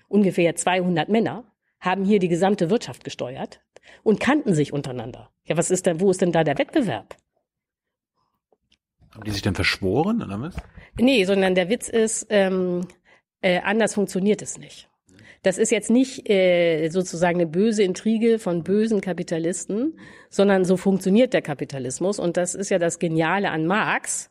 ungefähr zweihundert Männer haben hier die gesamte Wirtschaft gesteuert und kannten sich untereinander. Ja, was ist denn, wo ist denn da der Wettbewerb? Haben die sich dann verschworen oder was? Nee, sondern der Witz ist, ähm, äh, anders funktioniert es nicht. Das ist jetzt nicht äh, sozusagen eine böse Intrige von bösen Kapitalisten, sondern so funktioniert der Kapitalismus. Und das ist ja das Geniale an Marx,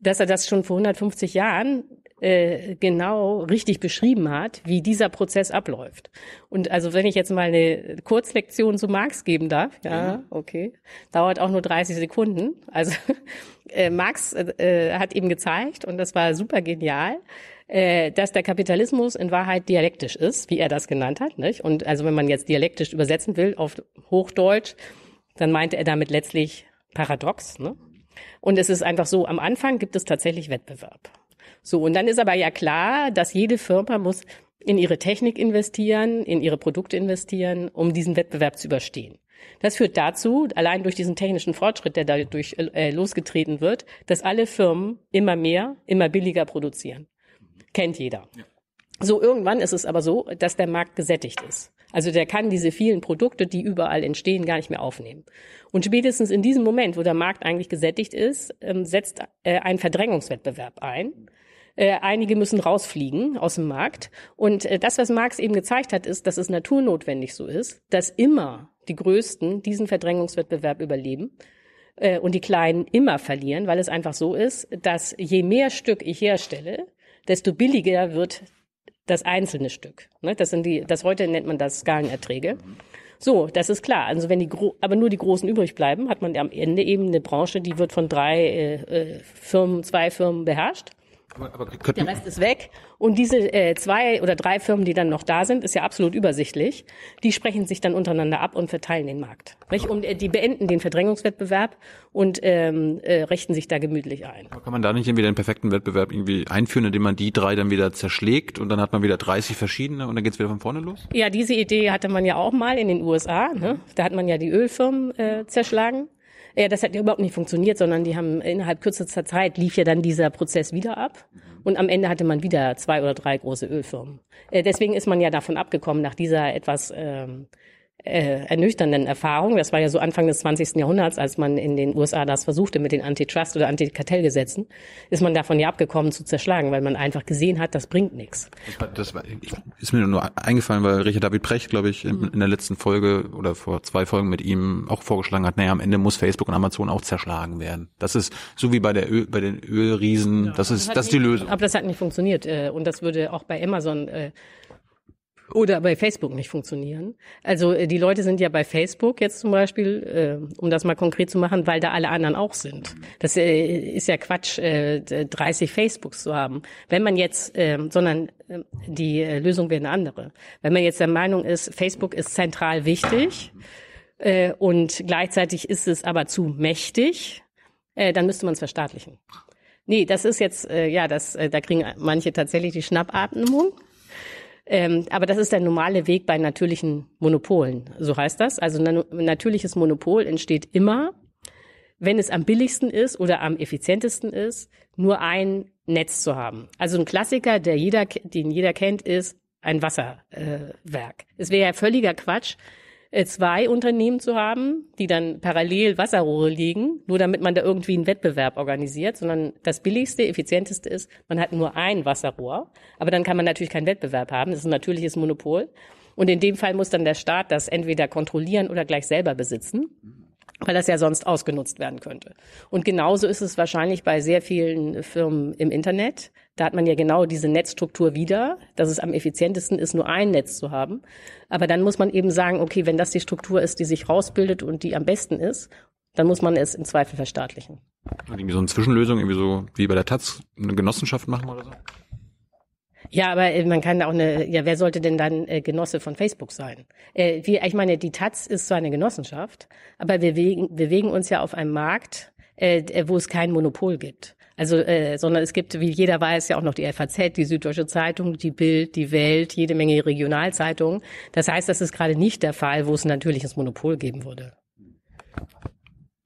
dass er das schon vor hundertfünfzig Jahren genau richtig beschrieben hat, wie dieser Prozess abläuft. Und also wenn ich jetzt mal eine Kurzlektion zu Marx geben darf, ja, okay, dauert auch nur dreißig Sekunden. Also äh, Marx äh, hat eben gezeigt, und das war super genial, äh, dass der Kapitalismus in Wahrheit dialektisch ist, wie er das genannt hat, nicht? Und also wenn man jetzt dialektisch übersetzen will auf Hochdeutsch, dann meinte er damit letztlich paradox, ne? Und es ist einfach so, am Anfang gibt es tatsächlich Wettbewerb. So, und dann ist aber ja klar, dass jede Firma muss in ihre Technik investieren, in ihre Produkte investieren, um diesen Wettbewerb zu überstehen. Das führt dazu, allein durch diesen technischen Fortschritt, der dadurch äh, losgetreten wird, dass alle Firmen immer mehr, immer billiger produzieren. Kennt jeder. Ja. So, irgendwann ist es aber so, dass der Markt gesättigt ist. Also der kann diese vielen Produkte, die überall entstehen, gar nicht mehr aufnehmen. Und spätestens in diesem Moment, wo der Markt eigentlich gesättigt ist, ähm, setzt äh, ein Verdrängungswettbewerb ein. Äh, einige müssen rausfliegen aus dem Markt. Und äh, das, was Marx eben gezeigt hat, ist, dass es naturnotwendig so ist, dass immer die Größten diesen Verdrängungswettbewerb überleben äh, und die Kleinen immer verlieren, weil es einfach so ist, dass je mehr Stück ich herstelle, desto billiger wird das einzelne Stück. Ne? Das sind die, das heute nennt man das Skalenerträge. So, das ist klar. Also wenn die, Gro- aber nur die Großen übrig bleiben, hat man am Ende eben eine Branche, die wird von drei äh, Firmen, zwei Firmen beherrscht. Aber der Rest ist weg. Und diese äh, zwei oder drei Firmen, die dann noch da sind, ist ja absolut übersichtlich. Die sprechen sich dann untereinander ab und verteilen den Markt. Nicht? Und äh, die beenden den Verdrängungswettbewerb und ähm, äh, richten sich da gemütlich ein. Aber kann man da nicht irgendwie den perfekten Wettbewerb irgendwie einführen, indem man die drei dann wieder zerschlägt und dann hat man wieder dreißig verschiedene und dann geht's wieder von vorne los? Ja, diese Idee hatte man ja auch mal in den U S A. Ne? Da hat man ja die Ölfirmen äh, zerschlagen. Ja, das hat ja überhaupt nicht funktioniert, sondern die haben innerhalb kürzester Zeit lief ja dann dieser Prozess wieder ab und am Ende hatte man wieder zwei oder drei große Ölfirmen. Äh, deswegen ist man ja davon abgekommen, nach dieser etwas ähm, äh, ernüchternden Erfahrung. Das war ja so Anfang des zwanzigsten Jahrhunderts, als man in den U S A das versuchte mit den Antitrust- oder Antikartellgesetzen, ist man davon ja abgekommen zu zerschlagen, weil man einfach gesehen hat, das bringt nichts. Das war, ist mir nur eingefallen, weil Richard David Precht, glaube ich, in, in der letzten Folge oder vor zwei Folgen mit ihm auch vorgeschlagen hat, naja, am Ende muss Facebook und Amazon auch zerschlagen werden. Das ist so wie bei der Öl, bei den Ölriesen, ja. das ist das, das ist die nicht, Lösung. Aber das hat nicht funktioniert und das würde auch bei Amazon oder bei Facebook nicht funktionieren. Also die Leute sind ja bei Facebook jetzt zum Beispiel, äh, um das mal konkret zu machen, weil da alle anderen auch sind. Das äh, ist ja Quatsch, äh, dreißig Facebooks zu haben. Wenn man jetzt, äh, sondern äh, die äh, Lösung wäre eine andere. Wenn man jetzt der Meinung ist, Facebook ist zentral wichtig äh, und gleichzeitig ist es aber zu mächtig, äh, dann müsste man es verstaatlichen. Nee, das ist jetzt, äh, ja, das, äh, da kriegen manche tatsächlich die Schnappatmung. Ähm, aber das ist der normale Weg bei natürlichen Monopolen, so heißt das. Also ein natürliches Monopol entsteht immer, wenn es am billigsten ist oder am effizientesten ist, nur ein Netz zu haben. Also ein Klassiker, der jeder, den jeder kennt, ist ein Wasserwerk. Äh, es wäre ja völliger Quatsch, zwei Unternehmen zu haben, die dann parallel Wasserrohre liegen, nur damit man da irgendwie einen Wettbewerb organisiert, sondern das billigste, effizienteste ist, man hat nur ein Wasserrohr, aber dann kann man natürlich keinen Wettbewerb haben, das ist ein natürliches Monopol. Und in dem Fall muss dann der Staat das entweder kontrollieren oder gleich selber besitzen, weil das ja sonst ausgenutzt werden könnte. Und genauso ist es wahrscheinlich bei sehr vielen Firmen im Internet. Da hat man ja genau diese Netzstruktur wieder, dass es am effizientesten ist, nur ein Netz zu haben. Aber dann muss man eben sagen, okay, wenn das die Struktur ist, die sich rausbildet und die am besten ist, dann muss man es im Zweifel verstaatlichen. Und irgendwie so eine Zwischenlösung, irgendwie so wie bei der Taz, eine Genossenschaft machen oder so? Ja, aber man kann auch eine, ja, wer sollte denn dann äh, Genosse von Facebook sein? Äh, wir, ich meine, die Taz ist zwar eine Genossenschaft, aber wir bewegen, bewegen uns ja auf einem Markt, äh, wo es kein Monopol gibt. Also, äh, sondern es gibt, wie jeder weiß, ja auch noch die F A Z, die Süddeutsche Zeitung, die Bild, die Welt, jede Menge Regionalzeitungen. Das heißt, das ist gerade nicht der Fall, wo es ein natürliches Monopol geben würde.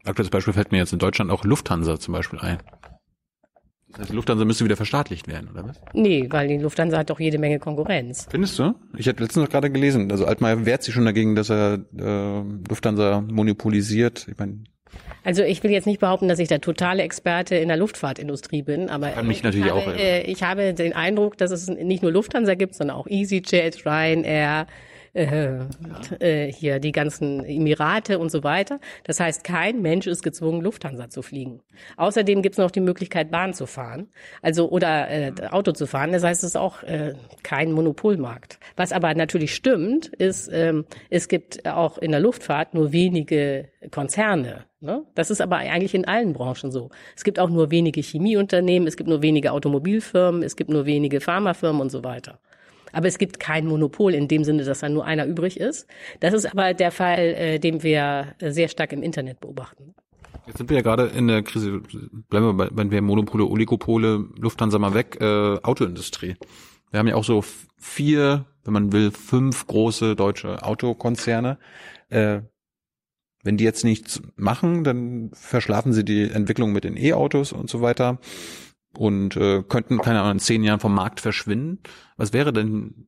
Aktuelles Beispiel fällt mir jetzt in Deutschland auch Lufthansa zum Beispiel ein. Das heißt, die Lufthansa müsste wieder verstaatlicht werden, oder was? Nee, weil die Lufthansa hat doch jede Menge Konkurrenz. Findest du? Ich hatte letztens noch gerade gelesen, also Altmaier wehrt sich schon dagegen, dass er äh, Lufthansa monopolisiert. Ich meine... Also ich will jetzt nicht behaupten, dass ich der totale Experte in der Luftfahrtindustrie bin, aber Kann mich natürlich ich, habe, auch, äh, ich habe den Eindruck, dass es nicht nur Lufthansa gibt, sondern auch EasyJet, Ryanair, äh, äh, hier die ganzen Emirate und so weiter. Das heißt, kein Mensch ist gezwungen, Lufthansa zu fliegen. Außerdem gibt es noch die Möglichkeit, Bahn zu fahren, also oder äh, Auto zu fahren. Das heißt, es ist auch äh, kein Monopolmarkt. Was aber natürlich stimmt, ist, ähm, es gibt auch in der Luftfahrt nur wenige Konzerne. Ne? Das ist aber eigentlich in allen Branchen so. Es gibt auch nur wenige Chemieunternehmen, es gibt nur wenige Automobilfirmen, es gibt nur wenige Pharmafirmen und so weiter. Aber es gibt kein Monopol in dem Sinne, dass da nur einer übrig ist. Das ist aber der Fall, äh, den wir sehr stark im Internet beobachten. Jetzt sind wir ja gerade in der Krise, bleiben wir bei, wenn wir Monopole, Oligopole, Lufthansa mal weg, äh, Autoindustrie. Wir haben ja auch so vier, wenn man will, fünf große deutsche Autokonzerne. Äh, Wenn die jetzt nichts machen, dann verschlafen sie die Entwicklung mit den E-Autos und so weiter und äh, könnten, keine Ahnung, in zehn Jahren vom Markt verschwinden. Was wäre denn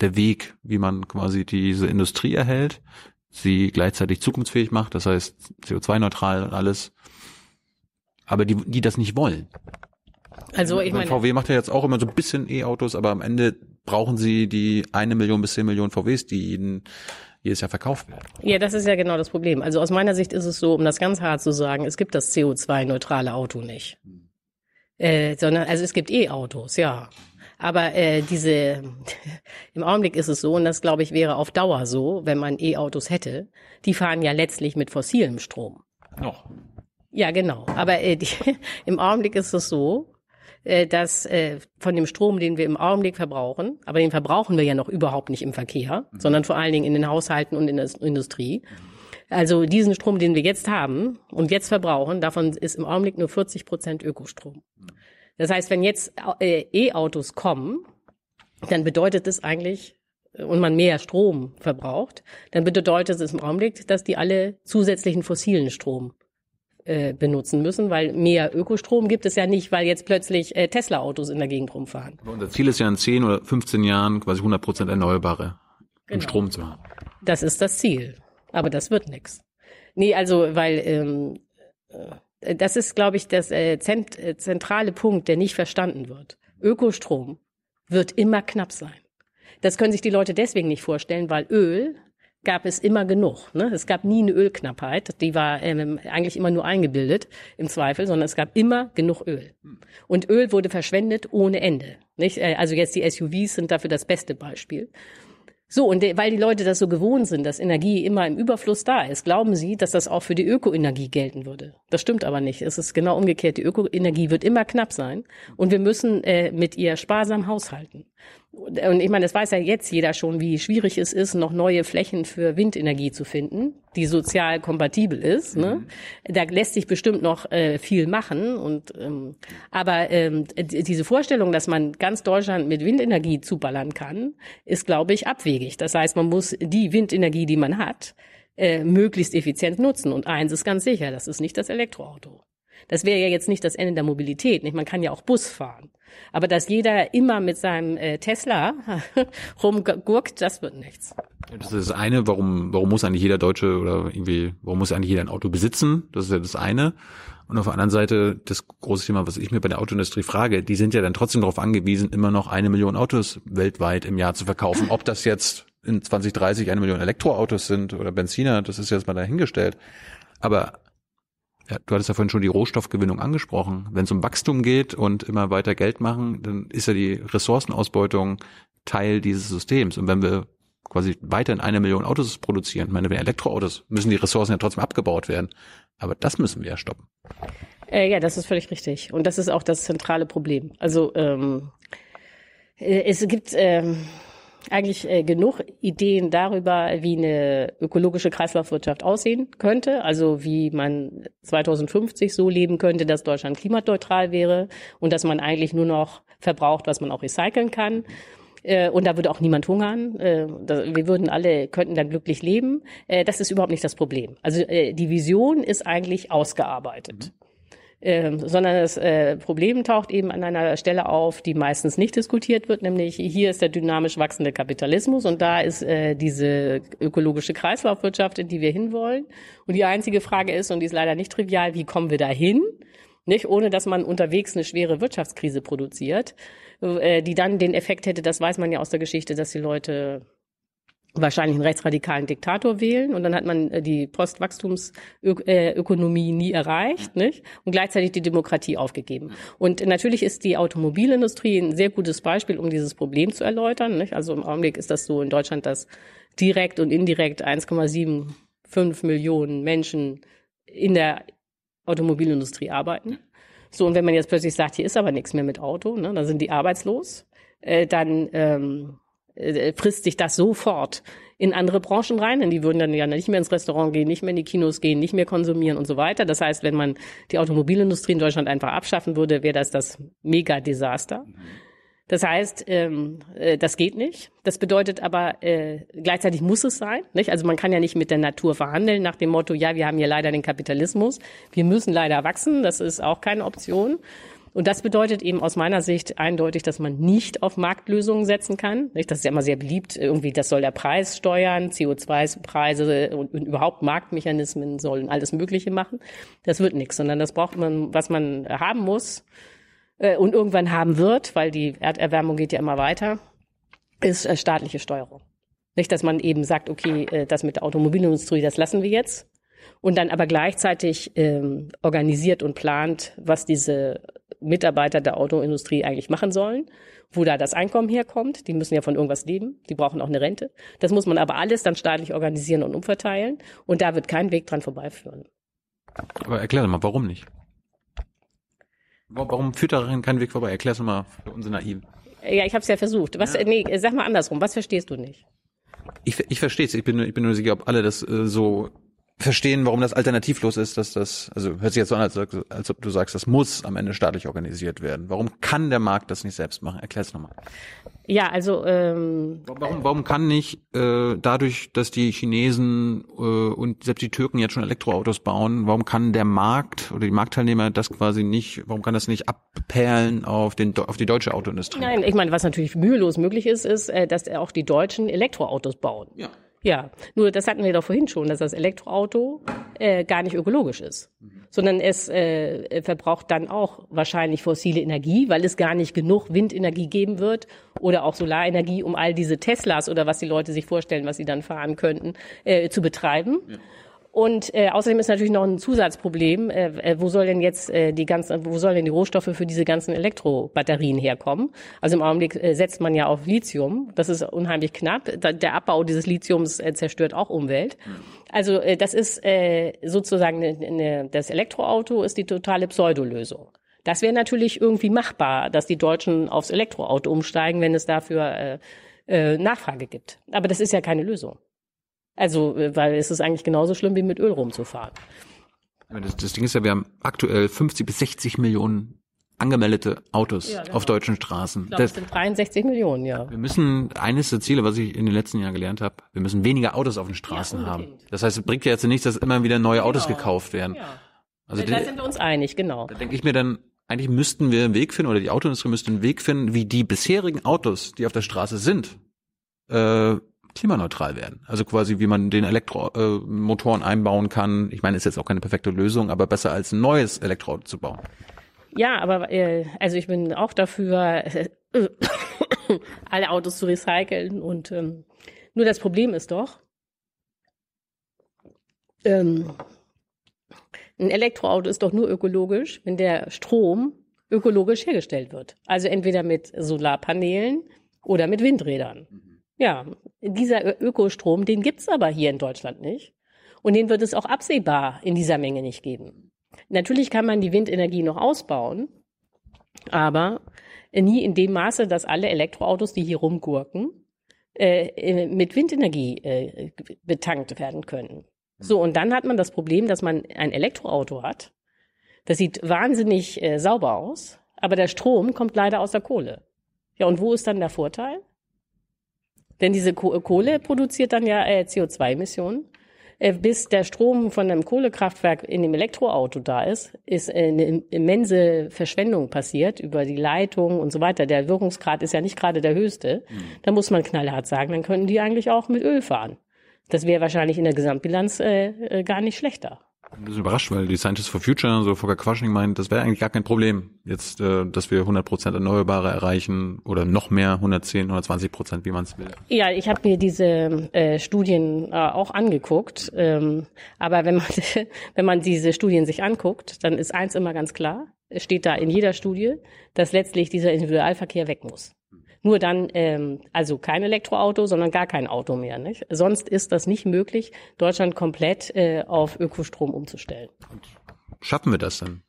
der Weg, wie man quasi diese Industrie erhält, sie gleichzeitig zukunftsfähig macht, das heißt C O zwei neutral und alles, aber die, die das nicht wollen? Also ich meine, V W macht ja jetzt auch immer so ein bisschen E-Autos, aber am Ende brauchen sie die eine Million bis zehn Millionen V Ws, die jeden jedes Jahr verkauft werden. Ja, das ist ja genau das Problem. Also aus meiner Sicht ist es so, um das ganz hart zu sagen, es gibt das C O zwei neutrale Auto nicht. Äh, sondern, also es gibt E-Autos, ja. Aber äh, diese, im Augenblick ist es so, und das glaube ich wäre auf Dauer so, wenn man E-Autos hätte, die fahren ja letztlich mit fossilem Strom. Noch. Ja, genau. Aber äh, die, im Augenblick ist es so, dass äh, von dem Strom, den wir im Augenblick verbrauchen, aber den verbrauchen wir ja noch überhaupt nicht im Verkehr, mhm. sondern vor allen Dingen in den Haushalten und in der Industrie. Also diesen Strom, den wir jetzt haben und jetzt verbrauchen, davon ist im Augenblick nur vierzig Prozent Ökostrom. Das heißt, wenn jetzt äh, E-Autos kommen, dann bedeutet es eigentlich, und man mehr Strom verbraucht, dann bedeutet es im Augenblick, dass die alle zusätzlichen fossilen Strom benutzen müssen, weil mehr Ökostrom gibt es ja nicht, weil jetzt plötzlich äh, Tesla-Autos in der Gegend rumfahren. Aber unser Ziel ist ja in zehn oder fünfzehn Jahren quasi hundert Prozent erneuerbare genau. um Strom zu haben. Das ist das Ziel, aber das wird nichts. Nee, also weil ähm, das ist, glaube ich, das äh, zent äh, zentrale Punkt, der nicht verstanden wird. Ökostrom wird immer knapp sein. Das können sich die Leute deswegen nicht vorstellen, weil Öl gab es immer genug. Ne? Es gab nie eine Ölknappheit, die war ähm, eigentlich immer nur eingebildet im Zweifel, sondern es gab immer genug Öl. Und Öl wurde verschwendet ohne Ende. Nicht? Also jetzt die S U Vs sind dafür das beste Beispiel. So, und de, weil die Leute das so gewohnt sind, dass Energie immer im Überfluss da ist, glauben sie, dass das auch für die Ökoenergie gelten würde. Das stimmt aber nicht. Es ist genau umgekehrt. Die Ökoenergie wird immer knapp sein und wir müssen äh, mit ihr sparsam haushalten. Und, und ich meine, das weiß ja jetzt jeder schon, wie schwierig es ist, noch neue Flächen für Windenergie zu finden, die sozial kompatibel ist. Mhm. Ne? Da lässt sich bestimmt noch äh, viel machen. Und ähm, aber ähm, diese Vorstellung, dass man ganz Deutschland mit Windenergie zuballern kann, ist, glaube ich, abwegig. Das heißt, man muss die Windenergie, die man hat, äh, möglichst effizient nutzen. Und eins ist ganz sicher, das ist nicht das Elektroauto. Das wäre ja jetzt nicht das Ende der Mobilität. Nicht? Man kann ja auch Bus fahren. Aber dass jeder immer mit seinem äh, Tesla rumgurkt, das wird nichts. Das ist das eine, warum, warum muss eigentlich jeder Deutsche oder irgendwie, warum muss eigentlich jeder ein Auto besitzen? Das ist ja das eine. Und auf der anderen Seite das große Thema, was ich mir bei der Autoindustrie frage, die sind ja dann trotzdem darauf angewiesen, immer noch eine Million Autos weltweit im Jahr zu verkaufen. Ob das jetzt in zwanzig dreißig eine Million Elektroautos sind oder Benziner, das ist jetzt mal dahingestellt. Aber ja, du hattest ja vorhin schon die Rohstoffgewinnung angesprochen. Wenn es um Wachstum geht und immer weiter Geld machen, dann ist ja die Ressourcenausbeutung Teil dieses Systems. Und wenn wir quasi weiterhin eine Million Autos produzieren, ich meine, wenn Elektroautos, müssen die Ressourcen ja trotzdem abgebaut werden. Aber das müssen wir ja stoppen. Äh, ja, das ist völlig richtig. Und das ist auch das zentrale Problem. Also ähm, es gibt ähm, eigentlich äh, genug Ideen darüber, wie eine ökologische Kreislaufwirtschaft aussehen könnte. Also wie man zweitausendfünfzig so leben könnte, dass Deutschland klimaneutral wäre und dass man eigentlich nur noch verbraucht, was man auch recyceln kann. Und da würde auch niemand hungern. Wir würden alle, könnten dann glücklich leben. Das ist überhaupt nicht das Problem. Also die Vision ist eigentlich ausgearbeitet. Mhm. Sondern das Problem taucht eben an einer Stelle auf, die meistens nicht diskutiert wird, nämlich hier ist der dynamisch wachsende Kapitalismus und da ist diese ökologische Kreislaufwirtschaft, in die wir hinwollen. Und die einzige Frage ist, und die ist leider nicht trivial, wie kommen wir da hin? Nicht, ohne dass man unterwegs eine schwere Wirtschaftskrise produziert, die dann den Effekt hätte, das weiß man ja aus der Geschichte, dass die Leute wahrscheinlich einen rechtsradikalen Diktator wählen und dann hat man die Postwachstumsökonomie nie erreicht, nicht? Und gleichzeitig die Demokratie aufgegeben. Und natürlich ist die Automobilindustrie ein sehr gutes Beispiel, um dieses Problem zu erläutern, nicht? Also im Augenblick ist das so in Deutschland, dass direkt und indirekt eins Komma fünfundsiebzig Millionen Menschen in der Automobilindustrie arbeiten. So, und wenn man jetzt plötzlich sagt, hier ist aber nichts mehr mit Auto, ne, dann sind die arbeitslos, äh, dann ähm, äh, frisst sich das sofort in andere Branchen rein, denn die würden dann ja nicht mehr ins Restaurant gehen, nicht mehr in die Kinos gehen, nicht mehr konsumieren und so weiter. Das heißt, wenn man die Automobilindustrie in Deutschland einfach abschaffen würde, wäre das das Mega-Desaster. Das heißt, ähm, äh, das geht nicht. Das bedeutet aber, äh, gleichzeitig muss es sein, nicht? Also man kann ja nicht mit der Natur verhandeln nach dem Motto, ja, wir haben hier leider den Kapitalismus, wir müssen leider wachsen, das ist auch keine Option. Und das bedeutet eben aus meiner Sicht eindeutig, dass man nicht auf Marktlösungen setzen kann, nicht? Das ist ja immer sehr beliebt, irgendwie, das soll der Preis steuern, C O zwei Preise und, und überhaupt Marktmechanismen sollen alles Mögliche machen. Das wird nichts, sondern das braucht man, was man haben muss, und irgendwann haben wird, weil die Erderwärmung geht ja immer weiter, ist staatliche Steuerung. Nicht, dass man eben sagt, okay, das mit der Automobilindustrie, das lassen wir jetzt. Und dann aber gleichzeitig ähm, organisiert und plant, was diese Mitarbeiter der Autoindustrie eigentlich machen sollen, wo da das Einkommen herkommt. Die müssen ja von irgendwas leben, die brauchen auch eine Rente. Das muss man aber alles dann staatlich organisieren und umverteilen. Und da wird kein Weg dran vorbeiführen. Aber erklär doch mal, warum nicht? Warum führt daran kein Weg vorbei? Erklär's mal für unsere Naiven. Ja, ich habe es ja versucht. Was? Ja. Nee, sag mal andersrum. Was verstehst du nicht? Ich, ich verstehe es. Ich bin, ich bin nur sicher, ob alle das äh, so verstehen, warum das alternativlos ist, dass das, also hört sich jetzt so an, als, als ob du sagst, das muss am Ende staatlich organisiert werden. Warum kann der Markt das nicht selbst machen? Erklär es nochmal. Ja, also ähm, warum, warum kann nicht äh, dadurch, dass die Chinesen äh, und selbst die Türken jetzt schon Elektroautos bauen, warum kann der Markt oder die Marktteilnehmer das quasi nicht, warum kann das nicht abperlen auf den auf die deutsche Autoindustrie? Nein, ich meine, was natürlich mühelos möglich ist, ist, äh, dass auch die Deutschen Elektroautos bauen. Ja. Ja, nur das hatten wir doch vorhin schon, dass das Elektroauto äh, gar nicht ökologisch ist, sondern es äh, verbraucht dann auch wahrscheinlich fossile Energie, weil es gar nicht genug Windenergie geben wird oder auch Solarenergie, um all diese Teslas oder was die Leute sich vorstellen, was sie dann fahren könnten, äh, zu betreiben. Ja. Und äh, außerdem ist natürlich noch ein Zusatzproblem, äh, wo soll denn jetzt äh, die ganzen, wo sollen denn die Rohstoffe für diese ganzen Elektrobatterien herkommen? Also im Augenblick äh, setzt man ja auf Lithium, das ist unheimlich knapp. Da, der Abbau dieses Lithiums äh, zerstört auch Umwelt. Also äh, das ist äh, sozusagen eine, eine, das Elektroauto ist die totale Pseudolösung. Das wäre natürlich irgendwie machbar, dass die Deutschen aufs Elektroauto umsteigen, wenn es dafür äh, äh, Nachfrage gibt. Aber das ist ja keine Lösung. Also, weil es ist eigentlich genauso schlimm, wie mit Öl rumzufahren. Das, das Ding ist ja, wir haben aktuell fünfzig bis sechzig Millionen angemeldete Autos ja, genau. auf deutschen Straßen. Ich glaube, das sind dreiundsechzig Millionen, ja. Wir müssen, eines der Ziele, was ich in den letzten Jahren gelernt habe, wir müssen weniger Autos auf den Straßen ja, haben. Das heißt, es bringt ja jetzt nichts, dass immer wieder neue Autos genau. gekauft werden. Ja. Also da den, sind wir uns einig, genau. Da denke ich mir dann, eigentlich müssten wir einen Weg finden, oder die Autoindustrie müsste einen Weg finden, wie die bisherigen Autos, die auf der Straße sind, äh, klimaneutral werden. Also quasi, wie man den Elektromotoren äh, einbauen kann. Ich meine, ist jetzt auch keine perfekte Lösung, aber besser als ein neues Elektroauto zu bauen. Ja, aber äh, also ich bin auch dafür, äh, äh, alle Autos zu recyceln. Und ähm, nur das Problem ist doch, ähm, ein Elektroauto ist doch nur ökologisch, wenn der Strom ökologisch hergestellt wird. Also entweder mit Solarpanelen oder mit Windrädern. Ja, dieser Ökostrom, den gibt's aber hier in Deutschland nicht. Und den wird es auch absehbar in dieser Menge nicht geben. Natürlich kann man die Windenergie noch ausbauen, aber nie in dem Maße, dass alle Elektroautos, die hier rumgurken, äh, mit Windenergie äh, betankt werden können. So, und dann hat man das Problem, dass man ein Elektroauto hat. Das sieht wahnsinnig äh, sauber aus, aber der Strom kommt leider aus der Kohle. Ja, und wo ist dann der Vorteil? Denn diese Kohle produziert dann ja äh, C O zwei Emissionen. Äh, bis der Strom von einem Kohlekraftwerk in dem Elektroauto da ist, ist äh, eine immense Verschwendung passiert über die Leitung und so weiter. Der Wirkungsgrad ist ja nicht gerade der höchste. Mhm. Da muss man knallhart sagen, dann könnten die eigentlich auch mit Öl fahren. Das wäre wahrscheinlich in der Gesamtbilanz äh, äh, gar nicht schlechter. Ich bin ein bisschen überrascht, weil die Scientists for Future, so Volker Quaschning meint, das wäre eigentlich gar kein Problem, jetzt, äh, dass wir hundert Prozent Erneuerbare erreichen oder noch mehr, hundertzehn, hundertzwanzig Prozent, wie man es will. Ja, ich habe mir diese äh, Studien äh, auch angeguckt, ähm, aber wenn man, wenn man diese Studien sich anguckt, dann ist eins immer ganz klar, es steht da in jeder Studie, dass letztlich dieser Individualverkehr weg muss. Nur dann, ähm, also kein Elektroauto, sondern gar kein Auto mehr. Nicht? Sonst ist das nicht möglich, Deutschland komplett äh, auf Ökostrom umzustellen. Schaffen wir das denn?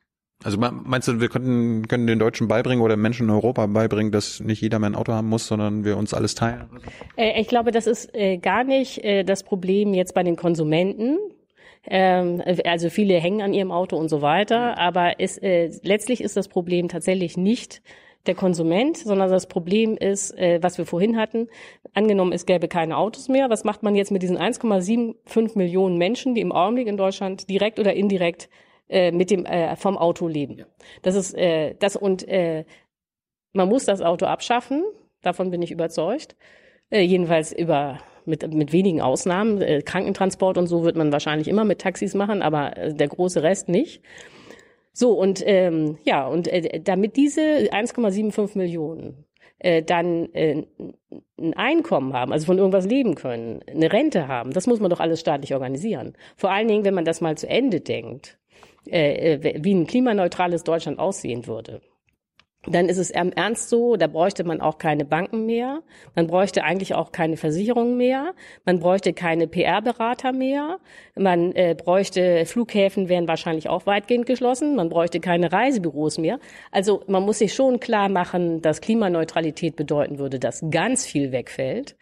Also meinst du, wir könnten, können den Deutschen beibringen oder Menschen in Europa beibringen, dass nicht jeder mehr ein Auto haben muss, sondern wir uns alles teilen? Äh, ich glaube, das ist äh, gar nicht äh, das Problem jetzt bei den Konsumenten. Ähm, also viele hängen an ihrem Auto und so weiter. Aber ist, äh, letztlich ist das Problem tatsächlich nicht der Konsument, sondern das Problem ist, äh, was wir vorhin hatten, angenommen, es gäbe keine Autos mehr, was macht man jetzt mit diesen eins Komma fünfundsiebzig Millionen Menschen, die im Augenblick in Deutschland direkt oder indirekt äh, mit dem äh, vom Auto leben? Ja. Das ist äh, das und äh, man muss das Auto abschaffen, davon bin ich überzeugt, äh, jedenfalls über mit mit wenigen Ausnahmen, äh, Krankentransport und so wird man wahrscheinlich immer mit Taxis machen, aber äh, der große Rest nicht. So, und ähm, ja, und äh, damit diese eins Komma fünfundsiebzig Millionen äh, dann äh, ein Einkommen haben, also von irgendwas leben können, eine Rente haben, das muss man doch alles staatlich organisieren. Vor allen Dingen, wenn man das mal zu Ende denkt, äh, wie ein klimaneutrales Deutschland aussehen würde. Dann ist es im Ernst so, da bräuchte man auch keine Banken mehr, man bräuchte eigentlich auch keine Versicherungen mehr, man bräuchte keine P R-Berater mehr, man äh, bräuchte, Flughäfen wären wahrscheinlich auch weitgehend geschlossen, man bräuchte keine Reisebüros mehr. Also man muss sich schon klar machen, dass Klimaneutralität bedeuten würde, dass ganz viel wegfällt.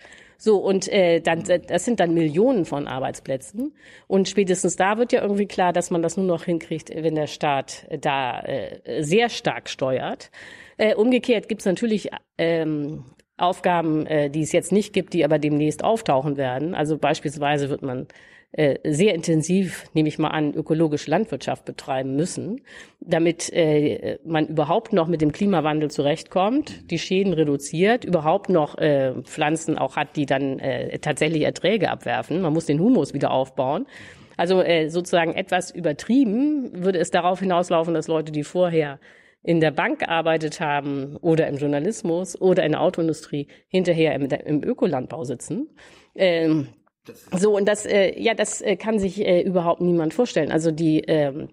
So, und äh, dann, das sind dann Millionen von Arbeitsplätzen. Und spätestens da wird ja irgendwie klar, dass man das nur noch hinkriegt, wenn der Staat da äh, sehr stark steuert. Äh, umgekehrt gibt es natürlich ähm, Aufgaben, äh, die es jetzt nicht gibt, die aber demnächst auftauchen werden. Also beispielsweise wird man äh, sehr intensiv, nehme ich mal an, ökologische Landwirtschaft betreiben müssen, damit äh, man überhaupt noch mit dem Klimawandel zurechtkommt, die Schäden reduziert, überhaupt noch äh, Pflanzen auch hat, die dann äh, tatsächlich Erträge abwerfen. Man muss den Humus wieder aufbauen. Also äh, sozusagen etwas übertrieben würde es darauf hinauslaufen, dass Leute, die vorher in der Bank gearbeitet haben oder im Journalismus oder in der Autoindustrie, hinterher im, im Ökolandbau sitzen. Ähm, so, und das, äh, ja, das äh, kann sich äh, überhaupt niemand vorstellen. Also die, äh,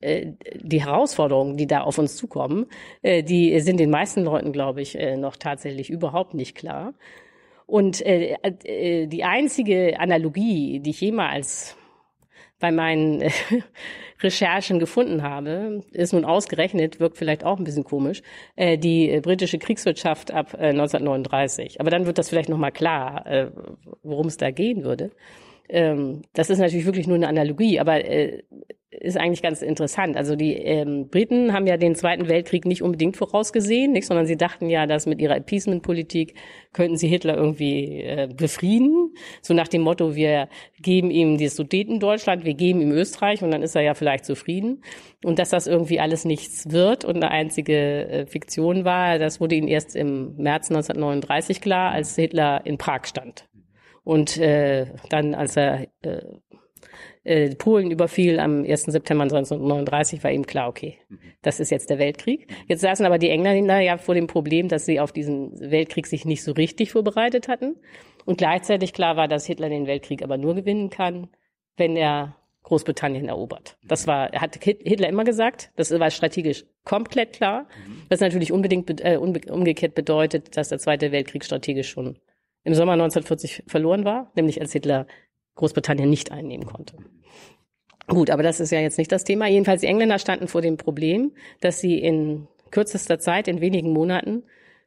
äh, die Herausforderungen, die da auf uns zukommen, äh, die sind den meisten Leuten, glaube ich, äh, noch tatsächlich überhaupt nicht klar. Und äh, äh, die einzige Analogie, die ich jemals bei meinen äh, Recherchen gefunden habe, ist nun ausgerechnet, wirkt vielleicht auch ein bisschen komisch, äh, die äh, britische Kriegswirtschaft ab äh, neunzehnhundertneununddreißig. Aber dann wird das vielleicht nochmal klar, äh, worum es da gehen würde. Ähm, das ist natürlich wirklich nur eine Analogie, aber äh, ist eigentlich ganz interessant. Also die ähm, Briten haben ja den Zweiten Weltkrieg nicht unbedingt vorausgesehen, nicht, sondern sie dachten ja, dass mit ihrer Appeasement-Politik könnten sie Hitler irgendwie äh, befrieden. So nach dem Motto, wir geben ihm das Sudetendeutschland, wir geben ihm Österreich und dann ist er ja vielleicht zufrieden. Und dass das irgendwie alles nichts wird und eine einzige äh, Fiktion war, das wurde ihnen erst im März neunzehnhundertneununddreißig klar, als Hitler in Prag stand. Und äh, dann, als er äh, Polen überfiel am ersten September neunzehnhundertneununddreißig, war ihm klar, okay, das ist jetzt der Weltkrieg. Jetzt saßen aber die Engländer ja vor dem Problem, dass sie auf diesen Weltkrieg sich nicht so richtig vorbereitet hatten. Und gleichzeitig klar war, dass Hitler den Weltkrieg aber nur gewinnen kann, wenn er Großbritannien erobert. Das war, hat Hitler immer gesagt, das war strategisch komplett klar. Das natürlich unbedingt äh, umgekehrt bedeutet, dass der Zweite Weltkrieg strategisch schon im Sommer neunzehnhundertvierzig verloren war, nämlich als Hitler Großbritannien nicht einnehmen konnte. Gut, aber das ist ja jetzt nicht das Thema. Jedenfalls die Engländer standen vor dem Problem, dass sie in kürzester Zeit, in wenigen Monaten,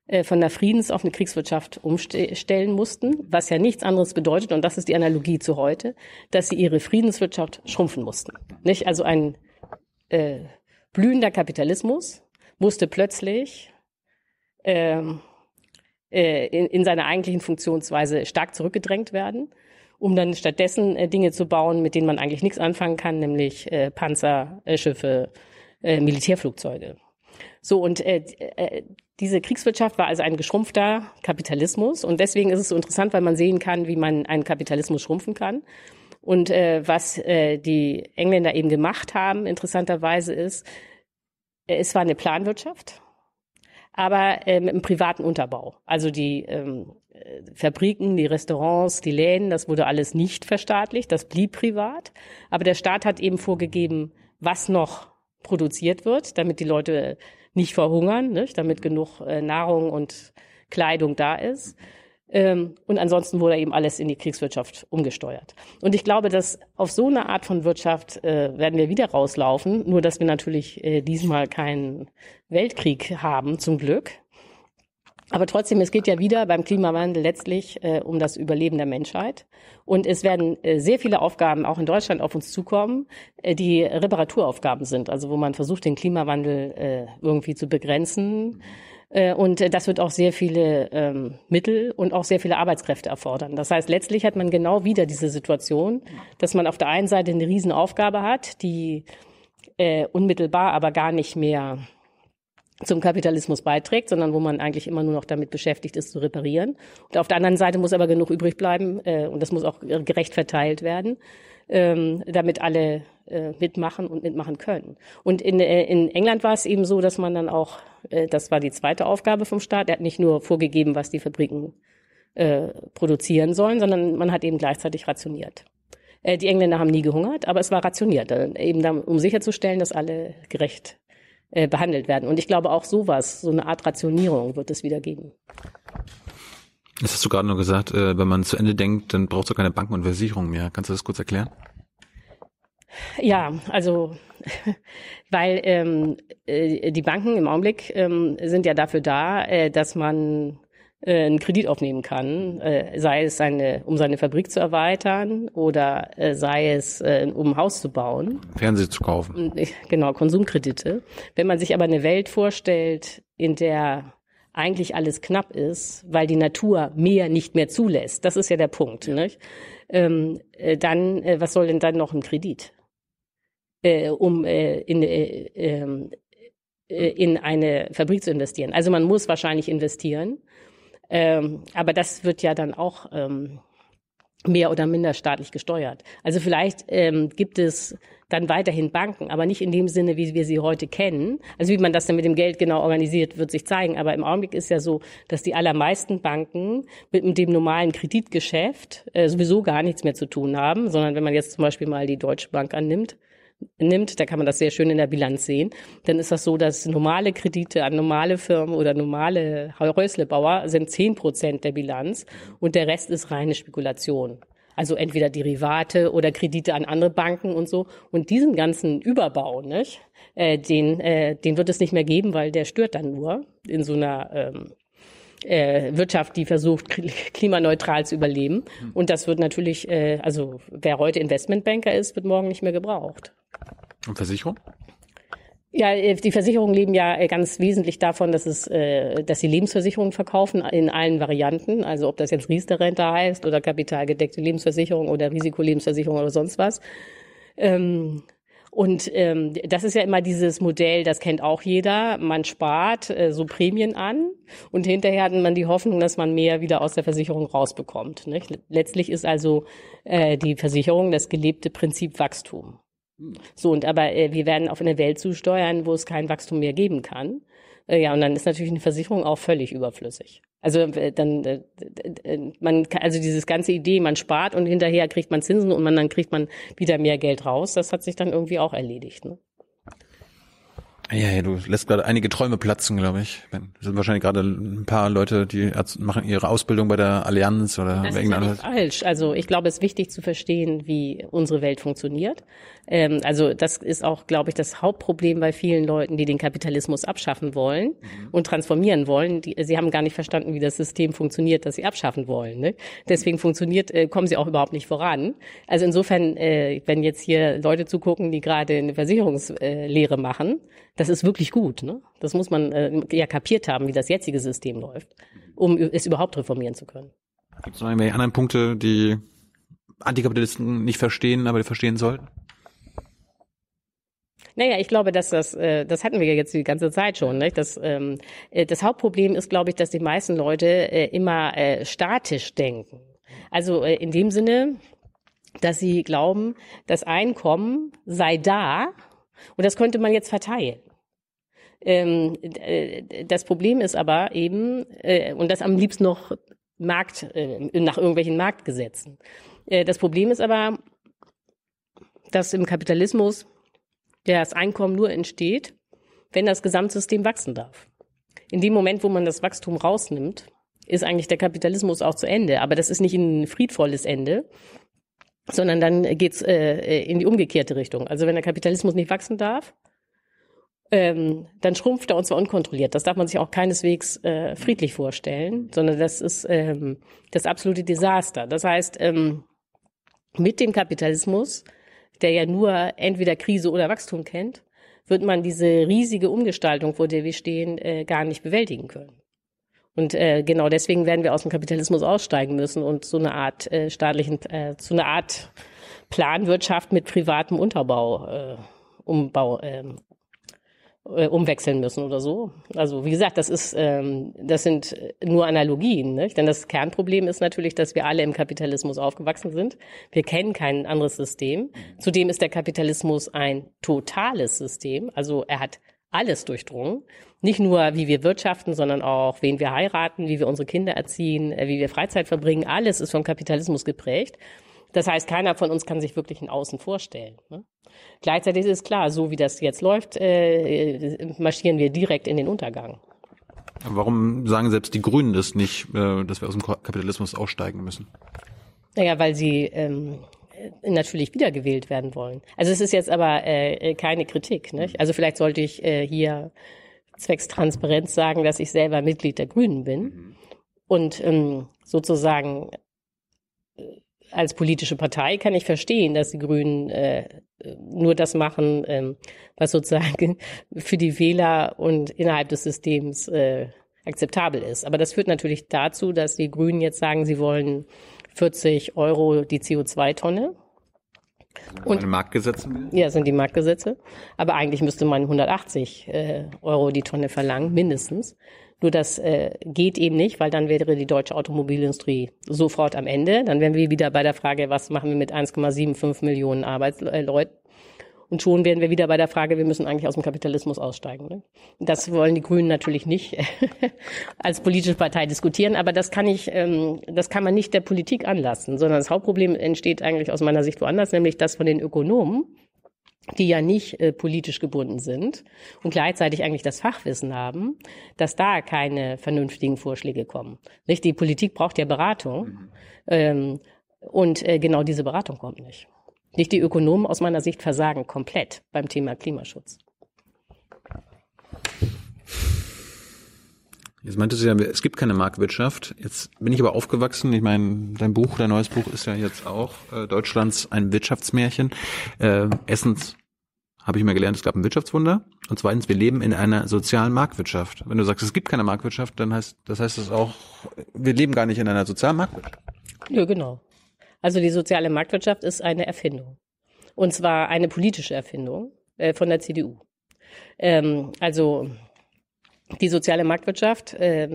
äh, von der Friedens- auf eine Kriegswirtschaft umstellen mussten, was ja nichts anderes bedeutet, und das ist die Analogie zu heute, dass sie ihre Friedenswirtschaft schrumpfen mussten. Nicht? Also ein äh, blühender Kapitalismus musste plötzlich äh, äh, in, in seiner eigentlichen Funktionsweise stark zurückgedrängt werden, um dann stattdessen äh, Dinge zu bauen, mit denen man eigentlich nichts anfangen kann, nämlich äh, Panzer, äh, Schiffe, äh, Militärflugzeuge. So, und äh, äh, diese Kriegswirtschaft war also ein geschrumpfter Kapitalismus. Und deswegen ist es so interessant, weil man sehen kann, wie man einen Kapitalismus schrumpfen kann. Und äh, was äh, die Engländer eben gemacht haben, interessanterweise ist, äh, es war eine Planwirtschaft, aber äh, mit einem privaten Unterbau. Also die ähm, Fabriken, die Restaurants, die Läden, das wurde alles nicht verstaatlicht, das blieb privat. Aber der Staat hat eben vorgegeben, was noch produziert wird, damit die Leute nicht verhungern, nicht? Damit genug äh, Nahrung und Kleidung da ist. Ähm, und ansonsten wurde eben alles in die Kriegswirtschaft umgesteuert. Und ich glaube, dass auf so eine Art von Wirtschaft äh, werden wir wieder rauslaufen, nur dass wir natürlich äh, diesmal keinen Weltkrieg haben, zum Glück. Aber trotzdem, es geht ja wieder beim Klimawandel letztlich äh, um das Überleben der Menschheit. Und es werden äh, sehr viele Aufgaben auch in Deutschland auf uns zukommen, äh, die Reparaturaufgaben sind, also wo man versucht, den Klimawandel äh, irgendwie zu begrenzen. Äh, und äh, das wird auch sehr viele ähm, Mittel und auch sehr viele Arbeitskräfte erfordern. Das heißt, letztlich hat man genau wieder diese Situation, dass man auf der einen Seite eine Riesenaufgabe hat, die äh, unmittelbar aber gar nicht mehr zum Kapitalismus beiträgt, sondern wo man eigentlich immer nur noch damit beschäftigt ist, zu reparieren. Und auf der anderen Seite muss aber genug übrig bleiben äh, und das muss auch gerecht verteilt werden, ähm, damit alle äh, mitmachen und mitmachen können. Und in, äh, in England war es eben so, dass man dann auch, äh, das war die zweite Aufgabe vom Staat, er hat nicht nur vorgegeben, was die Fabriken äh, produzieren sollen, sondern man hat eben gleichzeitig rationiert. Äh, die Engländer haben nie gehungert, aber es war rationiert, äh, eben dann, um sicherzustellen, dass alle gerecht behandelt werden. Und ich glaube, auch sowas, so eine Art Rationierung wird es wieder geben. Das hast du gerade nur gesagt, wenn man zu Ende denkt, dann braucht es auch keine Banken und Versicherungen mehr. Kannst du das kurz erklären? Ja, also weil ähm, die Banken im Augenblick ähm, sind ja dafür da, äh, dass man äh, einen Kredit aufnehmen kann, äh, sei es seine, um seine Fabrik zu erweitern oder äh, sei es, äh, um ein Haus zu bauen. Fernseher zu kaufen. Genau, Konsumkredite. Wenn man sich aber eine Welt vorstellt, in der eigentlich alles knapp ist, weil die Natur mehr nicht mehr zulässt, das ist ja der Punkt, nicht? Ähm, äh, dann, äh, was soll denn dann noch ein Kredit? Äh, um äh, in äh, äh, in eine Fabrik zu investieren. Also man muss wahrscheinlich investieren, ähm, aber das wird ja dann auch ähm, mehr oder minder staatlich gesteuert. Also vielleicht ähm, gibt es dann weiterhin Banken, aber nicht in dem Sinne, wie wir sie heute kennen. Also wie man das dann mit dem Geld genau organisiert, wird sich zeigen. Aber im Augenblick ist ja so, dass die allermeisten Banken mit dem normalen Kreditgeschäft äh, sowieso gar nichts mehr zu tun haben, sondern wenn man jetzt zum Beispiel mal die Deutsche Bank annimmt, nimmt, da kann man das sehr schön in der Bilanz sehen, dann ist das so, dass normale Kredite an normale Firmen oder normale Häuslebauer sind zehn Prozent der Bilanz und der Rest ist reine Spekulation. Also entweder Derivate oder Kredite an andere Banken und so. Und diesen ganzen Überbau, nicht, äh, den, äh, den wird es nicht mehr geben, weil der stört dann nur in so einer ähm, äh, Wirtschaft, die versucht, klimaneutral zu überleben. Und das wird natürlich, äh, also wer heute Investmentbanker ist, wird morgen nicht mehr gebraucht. Und Versicherung? Ja, die Versicherungen leben ja ganz wesentlich davon, dass es, dass sie Lebensversicherungen verkaufen in allen Varianten. Also ob das jetzt Riester-Rente heißt oder kapitalgedeckte Lebensversicherung oder Risikolebensversicherung oder sonst was. Ähm Und ähm, das ist ja immer dieses Modell, das kennt auch jeder. Man spart äh, so Prämien an und hinterher hat man die Hoffnung, dass man mehr wieder aus der Versicherung rausbekommt, nicht? Letztlich ist also äh, die Versicherung das gelebte Prinzip Wachstum. So, und aber äh, wir werden auf eine Welt zusteuern, wo es kein Wachstum mehr geben kann. Äh, ja, und dann ist natürlich eine Versicherung auch völlig überflüssig. Also äh, dann äh, man kann, also dieses ganze Idee, man spart und hinterher kriegt man Zinsen und man dann kriegt man wieder mehr Geld raus, das hat sich dann irgendwie auch erledigt, ne? Ja, ja, du lässt gerade einige Träume platzen, glaube ich. Es sind wahrscheinlich gerade ein paar Leute, die machen ihre Ausbildung bei der Allianz oder das irgendwas. Das ist ja falsch. Also ich glaube, es ist wichtig zu verstehen, wie unsere Welt funktioniert. Ähm, also das ist auch, glaube ich, das Hauptproblem bei vielen Leuten, die den Kapitalismus abschaffen wollen mhm. und transformieren wollen. Die, sie haben gar nicht verstanden, wie das System funktioniert, das sie abschaffen wollen, ne? Deswegen funktioniert, äh, kommen sie auch überhaupt nicht voran. Also insofern, äh, wenn jetzt hier Leute zugucken, die gerade eine Versicherungslehre machen, das ist wirklich gut, ne? Das muss man äh, ja kapiert haben, wie das jetzige System läuft, um es überhaupt reformieren zu können. Gibt es noch irgendwelche anderen Punkte, die Antikapitalisten nicht verstehen, aber die verstehen sollten? Naja, ich glaube, dass das, äh, das hatten wir ja jetzt die ganze Zeit schon, nicht? Das, ähm, das Hauptproblem ist, glaube ich, dass die meisten Leute äh, immer äh, statisch denken. Also äh, in dem Sinne, dass sie glauben, das Einkommen sei da und das könnte man jetzt verteilen. Das Problem ist aber eben, und das am liebsten noch Markt, nach irgendwelchen Marktgesetzen. Das Problem ist aber, dass im Kapitalismus das Einkommen nur entsteht, wenn das Gesamtsystem wachsen darf. In dem Moment, wo man das Wachstum rausnimmt, ist eigentlich der Kapitalismus auch zu Ende. Aber das ist nicht ein friedvolles Ende, sondern dann geht's in die umgekehrte Richtung. Also wenn der Kapitalismus nicht wachsen darf, Ähm, dann schrumpft er und zwar unkontrolliert. Das darf man sich auch keineswegs äh, friedlich vorstellen, sondern das ist ähm, das absolute Desaster. Das heißt, ähm, mit dem Kapitalismus, der ja nur entweder Krise oder Wachstum kennt, wird man diese riesige Umgestaltung, vor der wir stehen, äh, gar nicht bewältigen können. Und äh, genau deswegen werden wir aus dem Kapitalismus aussteigen müssen und so eine Art äh, staatlichen, äh, so eine Art Planwirtschaft mit privatem Unterbau, äh, Umbau, äh, umwechseln müssen oder so. Also wie gesagt, das ist, ähm, das sind nur Analogien, ne? Denn das Kernproblem ist natürlich, dass wir alle im Kapitalismus aufgewachsen sind. Wir kennen kein anderes System. Zudem ist der Kapitalismus ein totales System. Also er hat alles durchdrungen. Nicht nur, wie wir wirtschaften, sondern auch, wen wir heiraten, wie wir unsere Kinder erziehen, wie wir Freizeit verbringen. Alles ist vom Kapitalismus geprägt. Das heißt, keiner von uns kann sich wirklich ein Außen vorstellen, ne? Gleichzeitig ist klar, so wie das jetzt läuft, äh, marschieren wir direkt in den Untergang. Aber warum sagen selbst die Grünen das nicht, äh, dass wir aus dem Kapitalismus aussteigen müssen? Naja, weil sie ähm, natürlich wiedergewählt werden wollen. Also es ist jetzt aber äh, keine Kritik, nicht? Also vielleicht sollte ich äh, hier zwecks Transparenz sagen, dass ich selber Mitglied der Grünen bin. Mhm. Und ähm, sozusagen als politische Partei kann ich verstehen, dass die Grünen äh, nur das machen, ähm, was sozusagen für die Wähler und innerhalb des Systems äh, akzeptabel ist. Aber das führt natürlich dazu, dass die Grünen jetzt sagen, sie wollen vierzig Euro die C O zwei Tonne. Und Marktgesetze? Ja, sind die Marktgesetze. Aber eigentlich müsste man hundertachtzig äh, Euro die Tonne verlangen, mindestens. Nur das äh, geht eben nicht, weil dann wäre die deutsche Automobilindustrie sofort am Ende. Dann wären wir wieder bei der Frage, was machen wir mit eins Komma fünfundsiebzig Millionen Arbeitsleuten? Und schon wären wir wieder bei der Frage, wir müssen eigentlich aus dem Kapitalismus aussteigen. Ne? Das wollen die Grünen natürlich nicht als politische Partei diskutieren, aber das kann ich, ähm, das kann man nicht der Politik anlassen, sondern das Hauptproblem entsteht eigentlich aus meiner Sicht woanders, nämlich das von den Ökonomen, die ja nicht äh, politisch gebunden sind und gleichzeitig eigentlich das Fachwissen haben, dass da keine vernünftigen Vorschläge kommen. Nicht? Die Politik braucht ja Beratung, ähm, und äh, genau diese Beratung kommt nicht. Nicht die Ökonomen aus meiner Sicht versagen komplett beim Thema Klimaschutz. Jetzt meinte sie ja, es gibt keine Marktwirtschaft. Jetzt bin ich aber aufgewachsen. Ich meine, dein Buch, dein neues Buch ist ja jetzt auch äh, Deutschlands ein Wirtschaftsmärchen. Äh, erstens habe ich mal gelernt, es gab ein Wirtschaftswunder. Und zweitens, wir leben in einer sozialen Marktwirtschaft. Wenn du sagst, es gibt keine Marktwirtschaft, dann heißt das heißt es auch, wir leben gar nicht in einer sozialen Marktwirtschaft. Ja, genau. Also die soziale Marktwirtschaft ist eine Erfindung. Und zwar eine politische Erfindung äh, von der C D U. Ähm, also die soziale Marktwirtschaft, äh,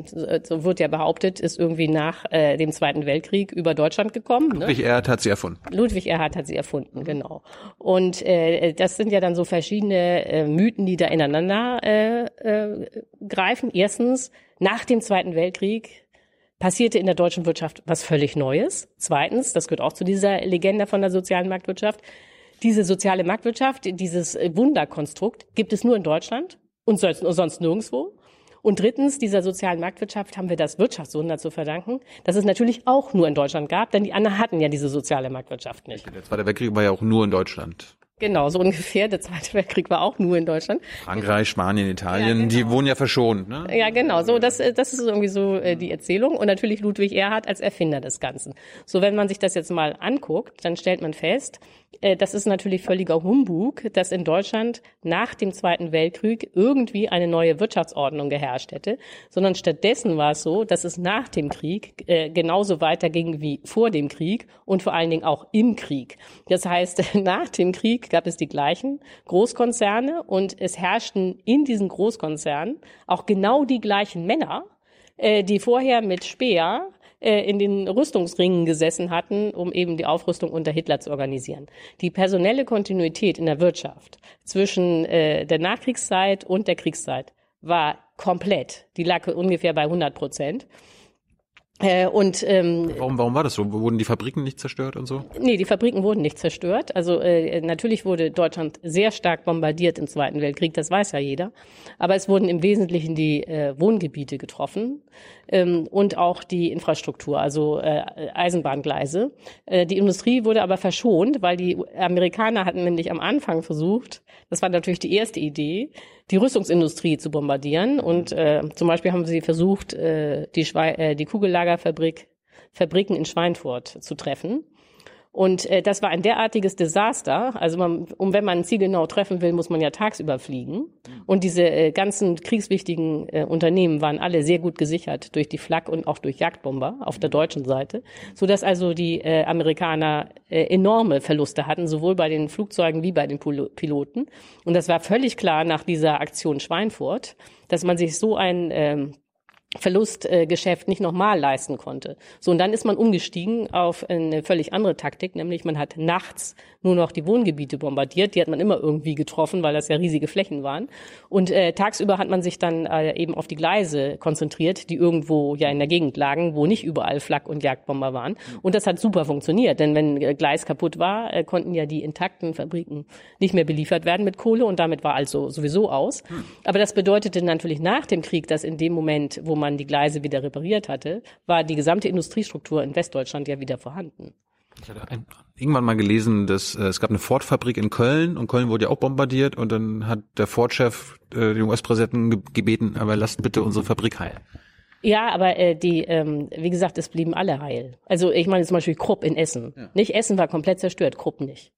so wird ja behauptet, ist irgendwie nach äh, dem Zweiten Weltkrieg über Deutschland gekommen. Ludwig ne? Erhard hat sie erfunden. Ludwig Erhard hat sie erfunden, genau. Und äh, das sind ja dann so verschiedene äh, Mythen, die da ineinander äh, äh, greifen. Erstens, nach dem Zweiten Weltkrieg passierte in der deutschen Wirtschaft was völlig Neues. Zweitens, das gehört auch zu dieser Legende von der sozialen Marktwirtschaft, diese soziale Marktwirtschaft, dieses Wunderkonstrukt gibt es nur in Deutschland und sonst nirgendwo. Und drittens, dieser sozialen Marktwirtschaft haben wir das Wirtschaftswunder zu verdanken, das es natürlich auch nur in Deutschland gab, denn die anderen hatten ja diese soziale Marktwirtschaft nicht. Der Zweite Weltkrieg war ja auch nur in Deutschland. Genau, so ungefähr. Der Zweite Weltkrieg war auch nur in Deutschland. Frankreich, Spanien, Italien, ja, genau. Die wurden ja verschont. Ne? Ja, genau. So, das, das ist irgendwie so äh, die Erzählung. Und natürlich Ludwig Erhard als Erfinder des Ganzen. So, wenn man sich das jetzt mal anguckt, dann stellt man fest, äh, das ist natürlich völliger Humbug, dass in Deutschland nach dem Zweiten Weltkrieg irgendwie eine neue Wirtschaftsordnung geherrscht hätte. Sondern stattdessen war es so, dass es nach dem Krieg äh, genauso weiterging wie vor dem Krieg und vor allen Dingen auch im Krieg. Das heißt, nach dem Krieg gab es die gleichen Großkonzerne und es herrschten in diesen Großkonzernen auch genau die gleichen Männer, äh, die vorher mit Speer äh, in den Rüstungsringen gesessen hatten, um eben die Aufrüstung unter Hitler zu organisieren. Die personelle Kontinuität in der Wirtschaft zwischen äh, der Nachkriegszeit und der Kriegszeit war komplett. Die lag ungefähr bei hundert Prozent. Äh, und, ähm, warum, warum war das so? Wurden die Fabriken nicht zerstört und so? Nee, die Fabriken wurden nicht zerstört. Also äh, natürlich wurde Deutschland sehr stark bombardiert im Zweiten Weltkrieg, das weiß ja jeder. Aber es wurden im Wesentlichen die äh, Wohngebiete getroffen ähm, und auch die Infrastruktur, also äh, Eisenbahngleise. Äh, die Industrie wurde aber verschont, weil die Amerikaner hatten nämlich am Anfang versucht, das war natürlich die erste Idee, die Rüstungsindustrie zu bombardieren. Und äh, zum Beispiel haben sie versucht, äh, die, Schwe- äh, die Kugellagerfabrik, Fabriken in Schweinfurt zu treffen. Und äh, das war ein derartiges Desaster. Also man, um wenn man ein Ziel genau treffen will, muss man ja tagsüber fliegen. Und diese äh, ganzen kriegswichtigen äh, Unternehmen waren alle sehr gut gesichert durch die Flak und auch durch Jagdbomber auf der deutschen Seite, sodass also die äh, Amerikaner äh, enorme Verluste hatten, sowohl bei den Flugzeugen wie bei den Pil- Piloten. Und das war völlig klar nach dieser Aktion Schweinfurt, dass man sich so ein äh, Verlustgeschäft äh, nicht nochmal leisten konnte. So, und dann ist man umgestiegen auf eine völlig andere Taktik, nämlich man hat nachts nur noch die Wohngebiete bombardiert. Die hat man immer irgendwie getroffen, weil das ja riesige Flächen waren. Und äh, tagsüber hat man sich dann äh, eben auf die Gleise konzentriert, die irgendwo ja in der Gegend lagen, wo nicht überall Flak- und Jagdbomber waren. Und das hat super funktioniert, denn wenn äh, Gleis kaputt war, äh, konnten ja die intakten Fabriken nicht mehr beliefert werden mit Kohle und damit war also sowieso aus. Aber das bedeutete natürlich nach dem Krieg, dass in dem Moment, wo man die Gleise wieder repariert hatte, war die gesamte Industriestruktur in Westdeutschland ja wieder vorhanden. Ich hatte ein, irgendwann mal gelesen, dass äh, es gab eine Ford-Fabrik in Köln und Köln wurde ja auch bombardiert und dann hat der Ford-Chef äh, den U S-Präsidenten gebeten, aber lasst bitte unsere Fabrik heil. Ja, aber äh, die, ähm, wie gesagt, es blieben alle heil. Also ich meine zum Beispiel Krupp in Essen. Ja. Nicht Essen war komplett zerstört, Krupp nicht.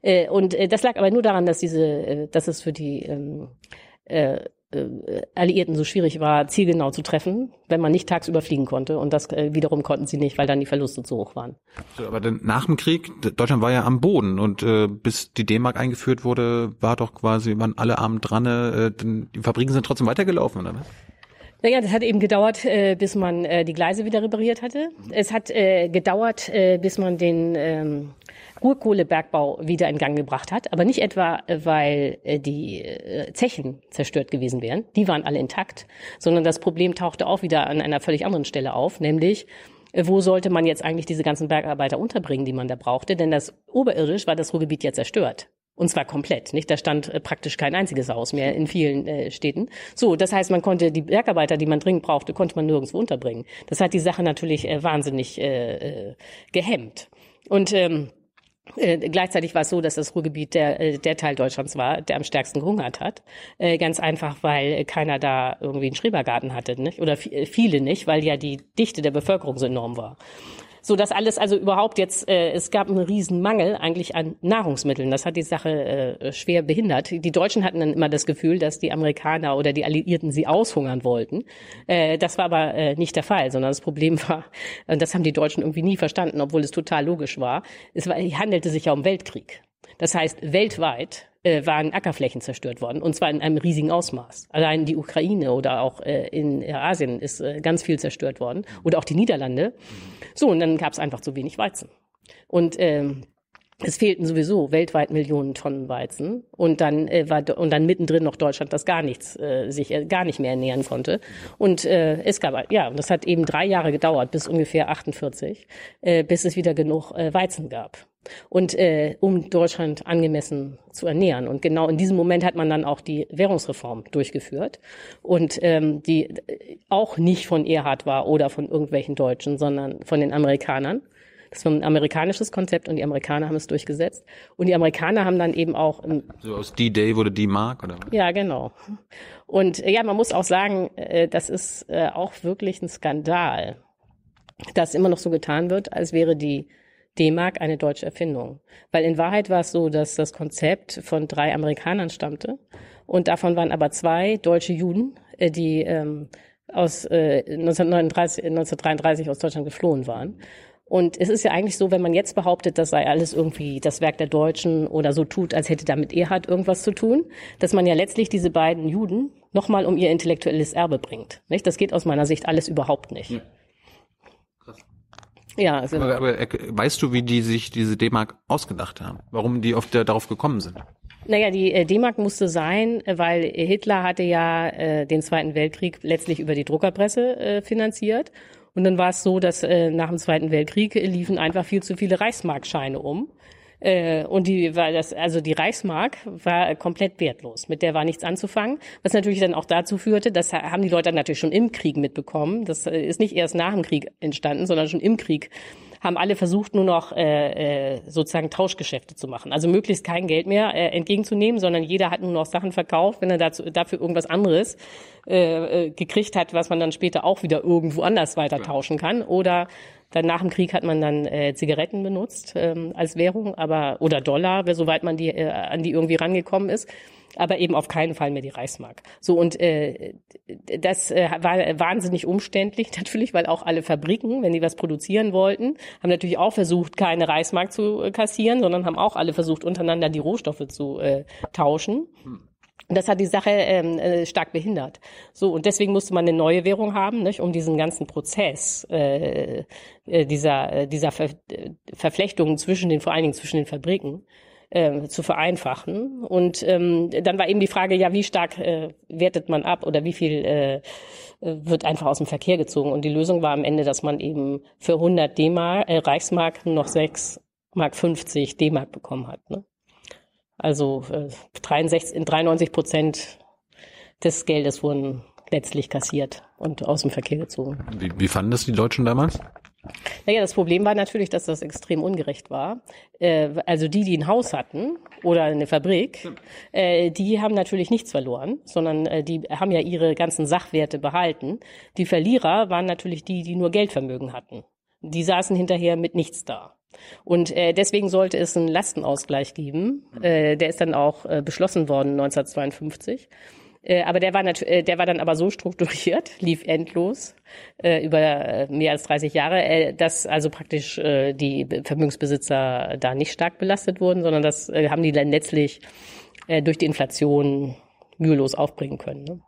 Äh, und äh, das lag aber nur daran, dass diese, äh, dass es für die ähm, äh, äh, Alliierten so schwierig war, zielgenau zu treffen, wenn man nicht tagsüber fliegen konnte. Und das äh, wiederum konnten sie nicht, weil dann die Verluste zu hoch waren. So, aber dann nach dem Krieg, Deutschland war ja am Boden und äh, bis die D-Mark eingeführt wurde, war doch quasi, waren alle arm dran. Äh, die Fabriken sind trotzdem weitergelaufen, oder was? Naja, das hat eben gedauert, äh, bis man äh, die Gleise wieder repariert hatte. Es hat äh, gedauert, äh, bis man den ähm, Ruhrkohlebergbau wieder in Gang gebracht hat. Aber nicht etwa, äh, weil äh, die äh, Zechen zerstört gewesen wären. Die waren alle intakt. Sondern das Problem tauchte auch wieder an einer völlig anderen Stelle auf. Nämlich, äh, wo sollte man jetzt eigentlich diese ganzen Bergarbeiter unterbringen, die man da brauchte? Denn das oberirdisch war das Ruhrgebiet ja zerstört. Und zwar komplett, nicht? Da stand äh, praktisch kein einziges Haus mehr in vielen äh, Städten. So, das heißt, man konnte die Bergarbeiter, die man dringend brauchte, konnte man nirgendwo unterbringen. Das hat die Sache natürlich äh, wahnsinnig äh, äh, gehemmt. Und ähm, äh, gleichzeitig war es so, dass das Ruhrgebiet der, äh, der Teil Deutschlands war, der am stärksten gehungert hat. Äh, ganz einfach, weil keiner da irgendwie einen Schrebergarten hatte, nicht? Oder viele nicht, weil ja die Dichte der Bevölkerung so enorm war. So, das alles also überhaupt jetzt, äh, es gab einen riesen Mangel eigentlich an Nahrungsmitteln. Das hat die Sache äh, schwer behindert. Die Deutschen hatten dann immer das Gefühl, dass die Amerikaner oder die Alliierten sie aushungern wollten. Äh, das war aber äh, nicht der Fall, sondern das Problem war, und das haben die Deutschen irgendwie nie verstanden, obwohl es total logisch war, es war, handelte sich ja um Weltkrieg. Das heißt, weltweit äh, waren Ackerflächen zerstört worden, und zwar in einem riesigen Ausmaß. Allein die Ukraine oder auch äh, in Asien ist äh, ganz viel zerstört worden, oder auch die Niederlande. So, und dann gab es einfach zu wenig Weizen. Und ähm, es fehlten sowieso weltweit Millionen Tonnen Weizen. Und dann äh, war und dann mittendrin noch Deutschland, das gar nichts äh, sich äh, gar nicht mehr ernähren konnte. Und äh, es gab ja, und das hat eben drei Jahre gedauert, bis ungefähr achtundvierzig, äh, bis es wieder genug äh, Weizen gab. Und äh, um Deutschland angemessen zu ernähren. Und genau in diesem Moment hat man dann auch die Währungsreform durchgeführt. Und ähm, die auch nicht von Erhard war oder von irgendwelchen Deutschen, sondern von den Amerikanern. Das war ein amerikanisches Konzept und die Amerikaner haben es durchgesetzt. Und die Amerikaner haben dann eben auch... Im so aus D-Day wurde D-Mark, oder was? Ja, genau. Und ja, man muss auch sagen, äh, das ist äh, auch wirklich ein Skandal, dass immer noch so getan wird, als wäre die D-Mark eine deutsche Erfindung. Weil in Wahrheit war es so, dass das Konzept von drei Amerikanern stammte und davon waren aber zwei deutsche Juden, die ähm, aus äh, neunzehnhundertdreiunddreißig aus Deutschland geflohen waren. Und es ist ja eigentlich so, wenn man jetzt behauptet, das sei alles irgendwie das Werk der Deutschen oder so tut, als hätte damit Erhard irgendwas zu tun, dass man ja letztlich diese beiden Juden nochmal um ihr intellektuelles Erbe bringt. Nicht? Das geht aus meiner Sicht alles überhaupt nicht. Ja. Ja, also aber, aber weißt du, wie die sich diese D-Mark ausgedacht haben? Warum die oft darauf gekommen sind? Naja, die D-Mark musste sein, weil Hitler hatte ja äh, den Zweiten Weltkrieg letztlich über die Druckerpresse äh, finanziert. Und dann war es so, dass äh, nach dem Zweiten Weltkrieg liefen einfach viel zu viele Reichsmarkscheine um. Äh, und die war das, also die Reichsmark war komplett wertlos. Mit der war nichts anzufangen. Was natürlich dann auch dazu führte, das haben die Leute dann natürlich schon im Krieg mitbekommen. Das ist nicht erst nach dem Krieg entstanden, sondern schon im Krieg haben alle versucht, nur noch äh, sozusagen Tauschgeschäfte zu machen. Also möglichst kein Geld mehr äh, entgegenzunehmen, sondern jeder hat nur noch Sachen verkauft, wenn er dazu, dafür irgendwas anderes äh, gekriegt hat, was man dann später auch wieder irgendwo anders weiter tauschen kann. Oder dann nach dem Krieg hat man dann äh, Zigaretten benutzt ähm, als Währung, aber oder Dollar, soweit man die äh, an die irgendwie rangekommen ist, aber eben auf keinen Fall mehr die Reichsmark. So, und äh, das äh, war wahnsinnig umständlich natürlich, weil auch alle Fabriken, wenn die was produzieren wollten, haben natürlich auch versucht, keine Reichsmark zu äh, kassieren, sondern haben auch alle versucht, untereinander die Rohstoffe zu äh, tauschen. Hm. Das hat die Sache ähm, stark behindert. So, und deswegen musste man eine neue Währung haben, nicht, um diesen ganzen Prozess äh, dieser dieser Ver Verflechtungen zwischen den, vor allen Dingen zwischen den Fabriken äh, zu vereinfachen. Und ähm, dann war eben die Frage, ja, wie stark äh, wertet man ab oder wie viel äh, wird einfach aus dem Verkehr gezogen? Und die Lösung war am Ende, dass man eben für hundert D-Mark, äh, Reichsmark noch sechs Mark fünfzig D-Mark bekommen hat, ne? Also dreiundsechzig, dreiundneunzig Prozent des Geldes wurden letztlich kassiert und aus dem Verkehr gezogen. Wie, wie fanden das die Deutschen damals? Naja, das Problem war natürlich, dass das extrem ungerecht war. Also die, die ein Haus hatten oder eine Fabrik, die haben natürlich nichts verloren, sondern die haben ja ihre ganzen Sachwerte behalten. Die Verlierer waren natürlich die, die nur Geldvermögen hatten. Die saßen hinterher mit nichts da. Und äh, deswegen sollte es einen Lastenausgleich geben. Äh, der ist dann auch äh, beschlossen worden neunzehnhundertzweiundfünfzig. Äh, aber der war, natu- der war dann aber so strukturiert, lief endlos äh, über mehr als dreißig Jahre, äh, dass also praktisch äh, die Vermögensbesitzer da nicht stark belastet wurden, sondern das äh, haben die dann letztlich äh, durch die Inflation mühelos aufbringen können. Ne?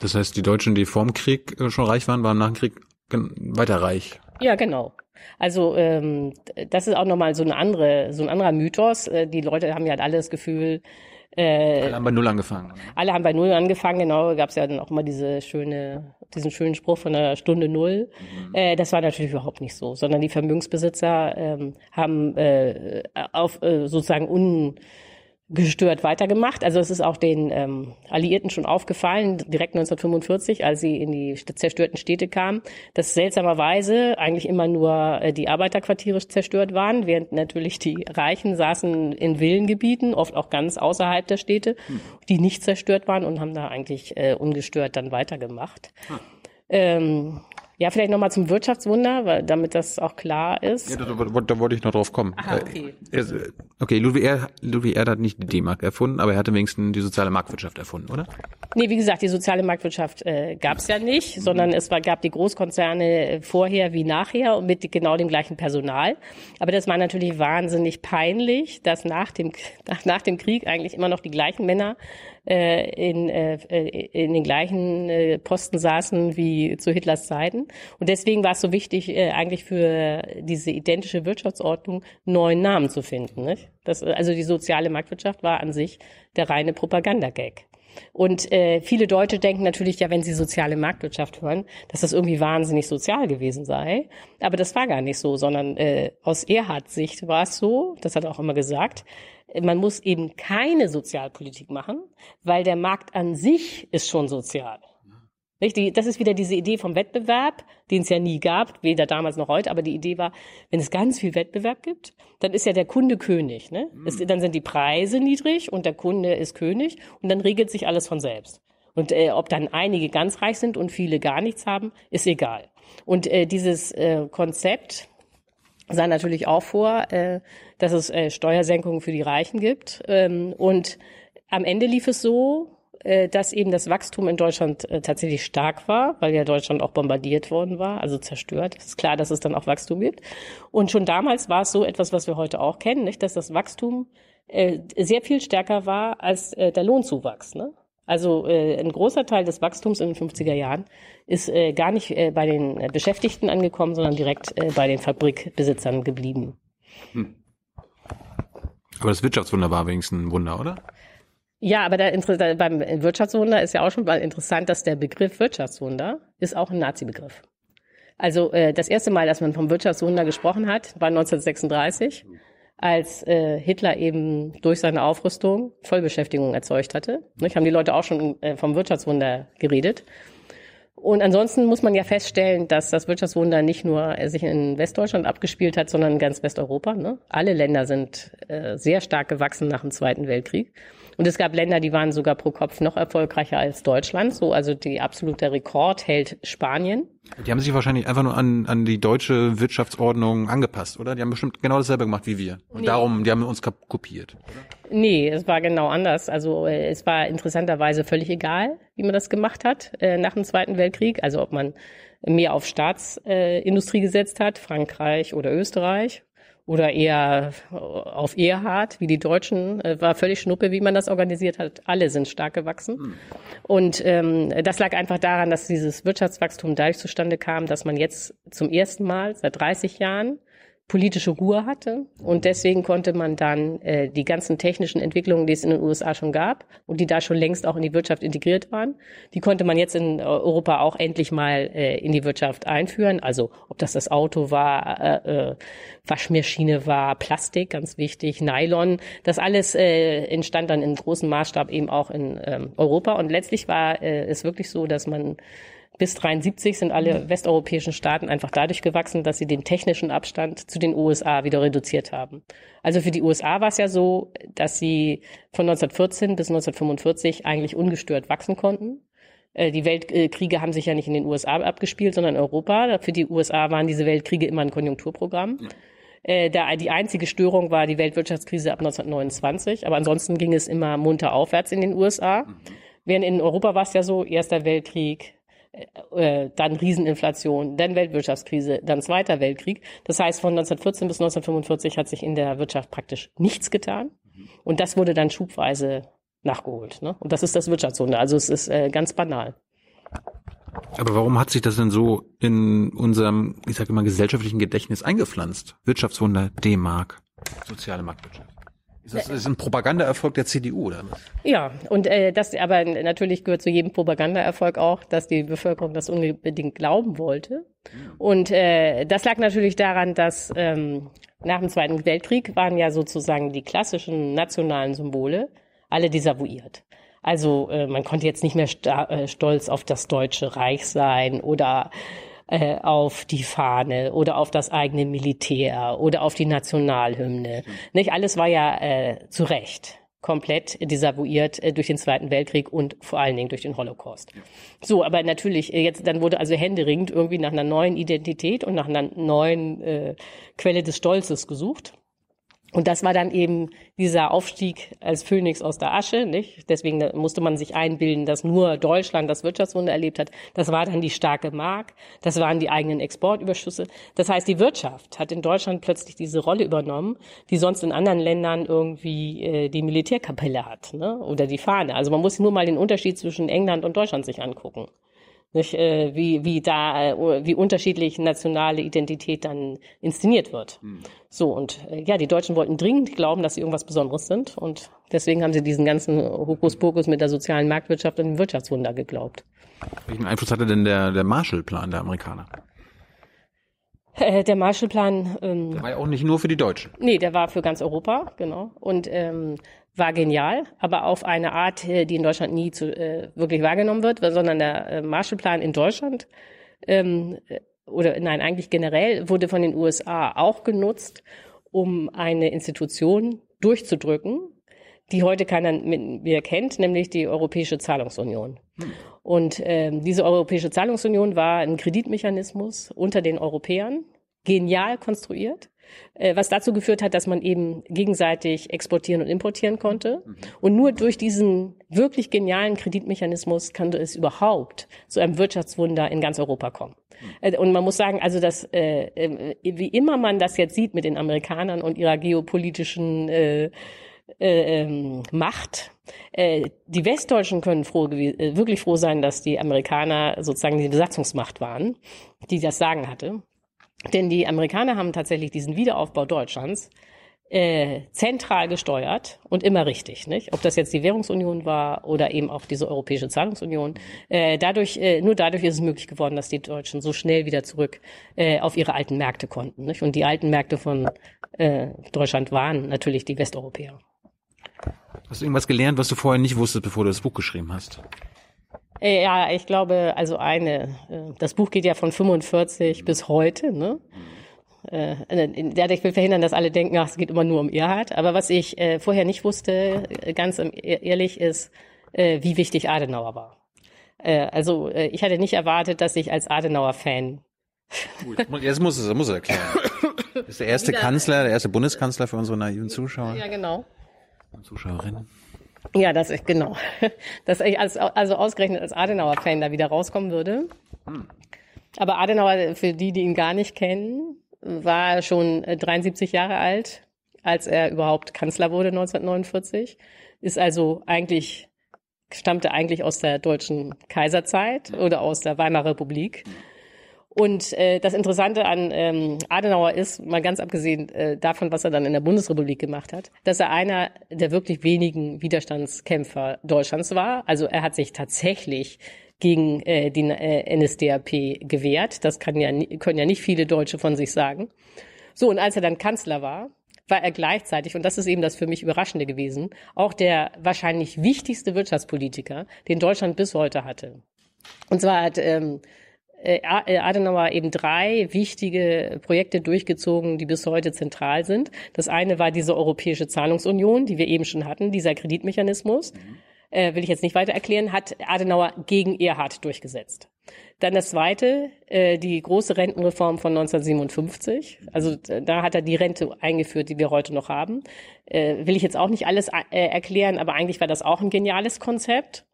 Das heißt, die Deutschen, die vorm Krieg schon reich waren, waren nach dem Krieg weiter reich. Ja, genau. Also ähm, das ist auch nochmal so eine andere, so ein anderer Mythos. Äh, die Leute haben ja halt alle das Gefühl. Äh, alle haben bei Null angefangen. Alle haben bei Null angefangen, genau. Gab es ja dann auch immer diese schöne, diesen schönen Spruch von der Stunde Null. Mhm. Äh, das war natürlich überhaupt nicht so, sondern die Vermögensbesitzer ähm, haben äh, auf äh, sozusagen un gestört weitergemacht. Also es ist auch den ähm, Alliierten schon aufgefallen, direkt neunzehnhundertfünfundvierzig, als sie in die zerstörten Städte kamen, dass seltsamerweise eigentlich immer nur äh, die Arbeiterquartiere zerstört waren, während natürlich die Reichen saßen in Villengebieten, oft auch ganz außerhalb der Städte, hm. die nicht zerstört waren und haben da eigentlich äh, ungestört dann weitergemacht. Hm. Ähm, ja, vielleicht nochmal zum Wirtschaftswunder, weil, damit das auch klar ist. Ja, da, da, da wollte ich noch drauf kommen. Aha, okay. Okay, Ludwig Erhard, Ludwig Erhard hat nicht die D-Mark erfunden, aber er hatte wenigstens die soziale Marktwirtschaft erfunden, oder? Nee, wie gesagt, die soziale Marktwirtschaft äh, gab es ja nicht, mhm. sondern es war, gab die Großkonzerne vorher wie nachher und mit genau dem gleichen Personal. Aber das war natürlich wahnsinnig peinlich, dass nach dem, nach dem Krieg eigentlich immer noch die gleichen Männer In, in den gleichen Posten saßen wie zu Hitlers Zeiten. Und deswegen war es so wichtig, eigentlich für diese identische Wirtschaftsordnung neuen Namen zu finden. Nicht? Das, also die soziale Marktwirtschaft war an sich der reine Propagandagag. Und äh, viele Deutsche denken natürlich, ja, wenn sie soziale Marktwirtschaft hören, dass das irgendwie wahnsinnig sozial gewesen sei. Aber das war gar nicht so, sondern äh, aus Erhards Sicht war es so, das hat er auch immer gesagt, man muss eben keine Sozialpolitik machen, weil der Markt an sich ist schon sozial. Richtig, das ist wieder diese Idee vom Wettbewerb, den es ja nie gab, weder damals noch heute, aber die Idee war, wenn es ganz viel Wettbewerb gibt, dann ist ja der Kunde König, ne? Mhm. Es, dann sind die Preise niedrig und der Kunde ist König und dann regelt sich alles von selbst. Und äh, ob dann einige ganz reich sind und viele gar nichts haben, ist egal. Und äh, dieses äh, Konzept sah natürlich auch vor, äh, dass es äh, Steuersenkungen für die Reichen gibt. Ähm, und am Ende lief es so, dass eben das Wachstum in Deutschland tatsächlich stark war, weil ja Deutschland auch bombardiert worden war, also zerstört. Es ist klar, dass es dann auch Wachstum gibt. Und schon damals war es so etwas, was wir heute auch kennen, nicht? Dass das Wachstum sehr viel stärker war als der Lohnzuwachs. Ne? Also ein großer Teil des Wachstums in den fünfziger Jahren ist gar nicht bei den Beschäftigten angekommen, sondern direkt bei den Fabrikbesitzern geblieben. Hm. Aber das Wirtschaftswunder war wenigstens ein Wunder, oder? Ja, aber da, da, beim Wirtschaftswunder ist ja auch schon mal interessant, dass der Begriff Wirtschaftswunder ist auch ein Nazi-Begriff. Also äh, das erste Mal, dass man vom Wirtschaftswunder gesprochen hat, war neunzehnhundertsechsunddreißig, als äh, Hitler eben durch seine Aufrüstung Vollbeschäftigung erzeugt hatte. Ne, haben die Leute auch schon äh, vom Wirtschaftswunder geredet. Und ansonsten muss man ja feststellen, dass das Wirtschaftswunder nicht nur sich in Westdeutschland abgespielt hat, sondern in ganz Westeuropa. Ne? Alle Länder sind äh, sehr stark gewachsen nach dem Zweiten Weltkrieg. Und es gab Länder, die waren sogar pro Kopf noch erfolgreicher als Deutschland. So, also die absolute Rekord hält Spanien. Die haben sich wahrscheinlich einfach nur an, an die deutsche Wirtschaftsordnung angepasst, oder? Die haben bestimmt genau dasselbe gemacht wie wir. Und nee. Darum, die haben uns kopiert. Oder? Nee, es war genau anders. Also es war interessanterweise völlig egal, wie man das gemacht hat äh, nach dem Zweiten Weltkrieg. Also ob man mehr auf Staatsindustrie äh, gesetzt hat, Frankreich oder Österreich. Oder eher auf Erhard, wie die Deutschen, war völlig schnuppe, wie man das organisiert hat. Alle sind stark gewachsen. Und ähm, das lag einfach daran, dass dieses Wirtschaftswachstum dadurch zustande kam, dass man jetzt zum ersten Mal seit dreißig Jahren politische Ruhe hatte. Und deswegen konnte man dann äh, die ganzen technischen Entwicklungen, die es in den U S A schon gab und die da schon längst auch in die Wirtschaft integriert waren, die konnte man jetzt in Europa auch endlich mal äh, in die Wirtschaft einführen. Also ob das das Auto war, äh, äh, Waschmaschine war, Plastik, ganz wichtig, Nylon. Das alles äh, entstand dann in großem Maßstab eben auch in ähm, Europa. Und letztlich war äh, es wirklich so, dass man bis dreiundsiebzig sind alle westeuropäischen Staaten einfach dadurch gewachsen, dass sie den technischen Abstand zu den U S A wieder reduziert haben. Also für die U S A war es ja so, dass sie von neunzehnhundertvierzehn bis neunzehnhundertfünfundvierzig eigentlich ungestört wachsen konnten. Die Weltkriege haben sich ja nicht in den U S A abgespielt, sondern in Europa. Für die U S A waren diese Weltkriege immer ein Konjunkturprogramm. Da die einzige Störung war die Weltwirtschaftskrise ab neunzehnhundertneunundzwanzig. Aber ansonsten ging es immer munter aufwärts in den U S A. Während in Europa war es ja so, Erster Weltkrieg, dann Rieseninflation, dann Weltwirtschaftskrise, dann Zweiter Weltkrieg. Das heißt, von neunzehnhundertvierzehn bis neunzehnhundertfünfundvierzig hat sich in der Wirtschaft praktisch nichts getan. Und das wurde dann schubweise nachgeholt, ne? Und das ist das Wirtschaftswunder. Also es ist äh, ganz banal. Aber warum hat sich das denn so in unserem, ich sage immer, gesellschaftlichen Gedächtnis eingepflanzt? Wirtschaftswunder, D-Mark, soziale Marktwirtschaft. Ist das, ist ein Propagandaerfolg der C D U, oder? Ja, und äh, das, aber natürlich gehört zu jedem Propagandaerfolg auch, dass die Bevölkerung das unbedingt glauben wollte. Mhm. Und äh, das lag natürlich daran, dass ähm, nach dem Zweiten Weltkrieg waren ja sozusagen die klassischen nationalen Symbole alle desavouiert. Also äh, man konnte jetzt nicht mehr sta- äh, stolz auf das Deutsche Reich sein oder äh, auf die Fahne oder auf das eigene Militär oder auf die Nationalhymne. Mhm. Nicht? Alles war ja äh, zu Recht komplett desavouiert äh, durch den Zweiten Weltkrieg und vor allen Dingen durch den Holocaust. Ja. So, aber natürlich, jetzt dann wurde also händeringend irgendwie nach einer neuen Identität und nach einer neuen äh, Quelle des Stolzes gesucht. Und das war dann eben dieser Aufstieg als Phönix aus der Asche, nicht? Deswegen musste man sich einbilden, dass nur Deutschland das Wirtschaftswunder erlebt hat. Das war dann die starke Mark, das waren die eigenen Exportüberschüsse. Das heißt, die Wirtschaft hat in Deutschland plötzlich diese Rolle übernommen, die sonst in anderen Ländern irgendwie äh, die Militärkapelle hat, ne? Oder die Fahne. Also man muss nur mal den Unterschied zwischen England und Deutschland sich angucken. Nicht, äh, wie wie da äh, wie unterschiedlich nationale Identität dann inszeniert wird. Hm. So und äh, ja, die Deutschen wollten dringend glauben, dass sie irgendwas Besonderes sind und deswegen haben sie diesen ganzen Hokuspokus mit der sozialen Marktwirtschaft und dem Wirtschaftswunder geglaubt. Welchen Einfluss hatte denn der der Marshallplan der Amerikaner? Äh, der Marshallplan ähm, der war ja auch nicht nur für die Deutschen. Nee, der war für ganz Europa, genau. Und ähm, war genial, aber auf eine Art, die in Deutschland nie zu, äh, wirklich wahrgenommen wird, sondern der Marshallplan in Deutschland ähm, oder nein, eigentlich generell wurde von den U S A auch genutzt, um eine Institution durchzudrücken, die heute keiner mehr kennt, nämlich die Europäische Zahlungsunion. Hm. Und ähm, diese Europäische Zahlungsunion war ein Kreditmechanismus unter den Europäern, genial konstruiert, was dazu geführt hat, dass man eben gegenseitig exportieren und importieren konnte. Und nur durch diesen wirklich genialen Kreditmechanismus kann es überhaupt zu einem Wirtschaftswunder in ganz Europa kommen. Und man muss sagen, also dass wie immer man das jetzt sieht mit den Amerikanern und ihrer geopolitischen äh, äh, Macht, äh, die Westdeutschen können froh, wirklich froh sein, dass die Amerikaner sozusagen die Besatzungsmacht waren, die das Sagen hatte. Denn die Amerikaner haben tatsächlich diesen Wiederaufbau Deutschlands äh, zentral gesteuert und immer richtig, nicht? Ob das jetzt die Währungsunion war oder eben auch diese Europäische Zahlungsunion. Äh, dadurch, äh, nur dadurch ist es möglich geworden, dass die Deutschen so schnell wieder zurück äh, auf ihre alten Märkte konnten, nicht? Und die alten Märkte von äh, Deutschland waren natürlich die Westeuropäer. Hast du irgendwas gelernt, was du vorher nicht wusstest, bevor du das Buch geschrieben hast? Ja, ich glaube, also eine, das Buch geht ja von fünfundvierzig bis heute, ne? Ich will verhindern, dass alle denken, ach, es geht immer nur um Erhard. Aber was ich vorher nicht wusste, ganz ehrlich, ist, wie wichtig Adenauer war. Also, ich hatte nicht erwartet, dass ich als Adenauer-Fan. Jetzt muss es, muss er erklären. Das ist der erste Kanzler, der erste Bundeskanzler für unsere naiven Zuschauer. Ja, genau. Und Zuschauerinnen. Ja, das ist genau. Dass ich als, also ausgerechnet als Adenauer-Fan da wieder rauskommen würde. Aber Adenauer, für die, die ihn gar nicht kennen, war schon dreiundsiebzig Jahre alt, als er überhaupt Kanzler wurde neunzehnhundertneunundvierzig. Ist also eigentlich, stammte eigentlich aus der deutschen Kaiserzeit oder aus der Weimarer Republik. Und äh, das Interessante an ähm, Adenauer ist, mal ganz abgesehen äh, davon, was er dann in der Bundesrepublik gemacht hat, dass er einer der wirklich wenigen Widerstandskämpfer Deutschlands war. Also er hat sich tatsächlich gegen äh, den äh, N S D A P gewehrt. Das kann ja, können ja nicht viele Deutsche von sich sagen. So, und als er dann Kanzler war, war er gleichzeitig, und das ist eben das für mich Überraschende gewesen, auch der wahrscheinlich wichtigste Wirtschaftspolitiker, den Deutschland bis heute hatte. Und zwar hat ähm, Adenauer eben drei wichtige Projekte durchgezogen, die bis heute zentral sind. Das eine war diese Europäische Zahlungsunion, die wir eben schon hatten, dieser Kreditmechanismus. Mhm. Äh, will ich jetzt nicht weiter erklären, hat Adenauer gegen Erhard durchgesetzt. Dann das zweite, äh, die große Rentenreform von neunzehnhundertsiebenundfünfzig. Also da hat er die Rente eingeführt, die wir heute noch haben. Äh, will ich jetzt auch nicht alles äh, erklären, aber eigentlich war das auch ein geniales Konzept.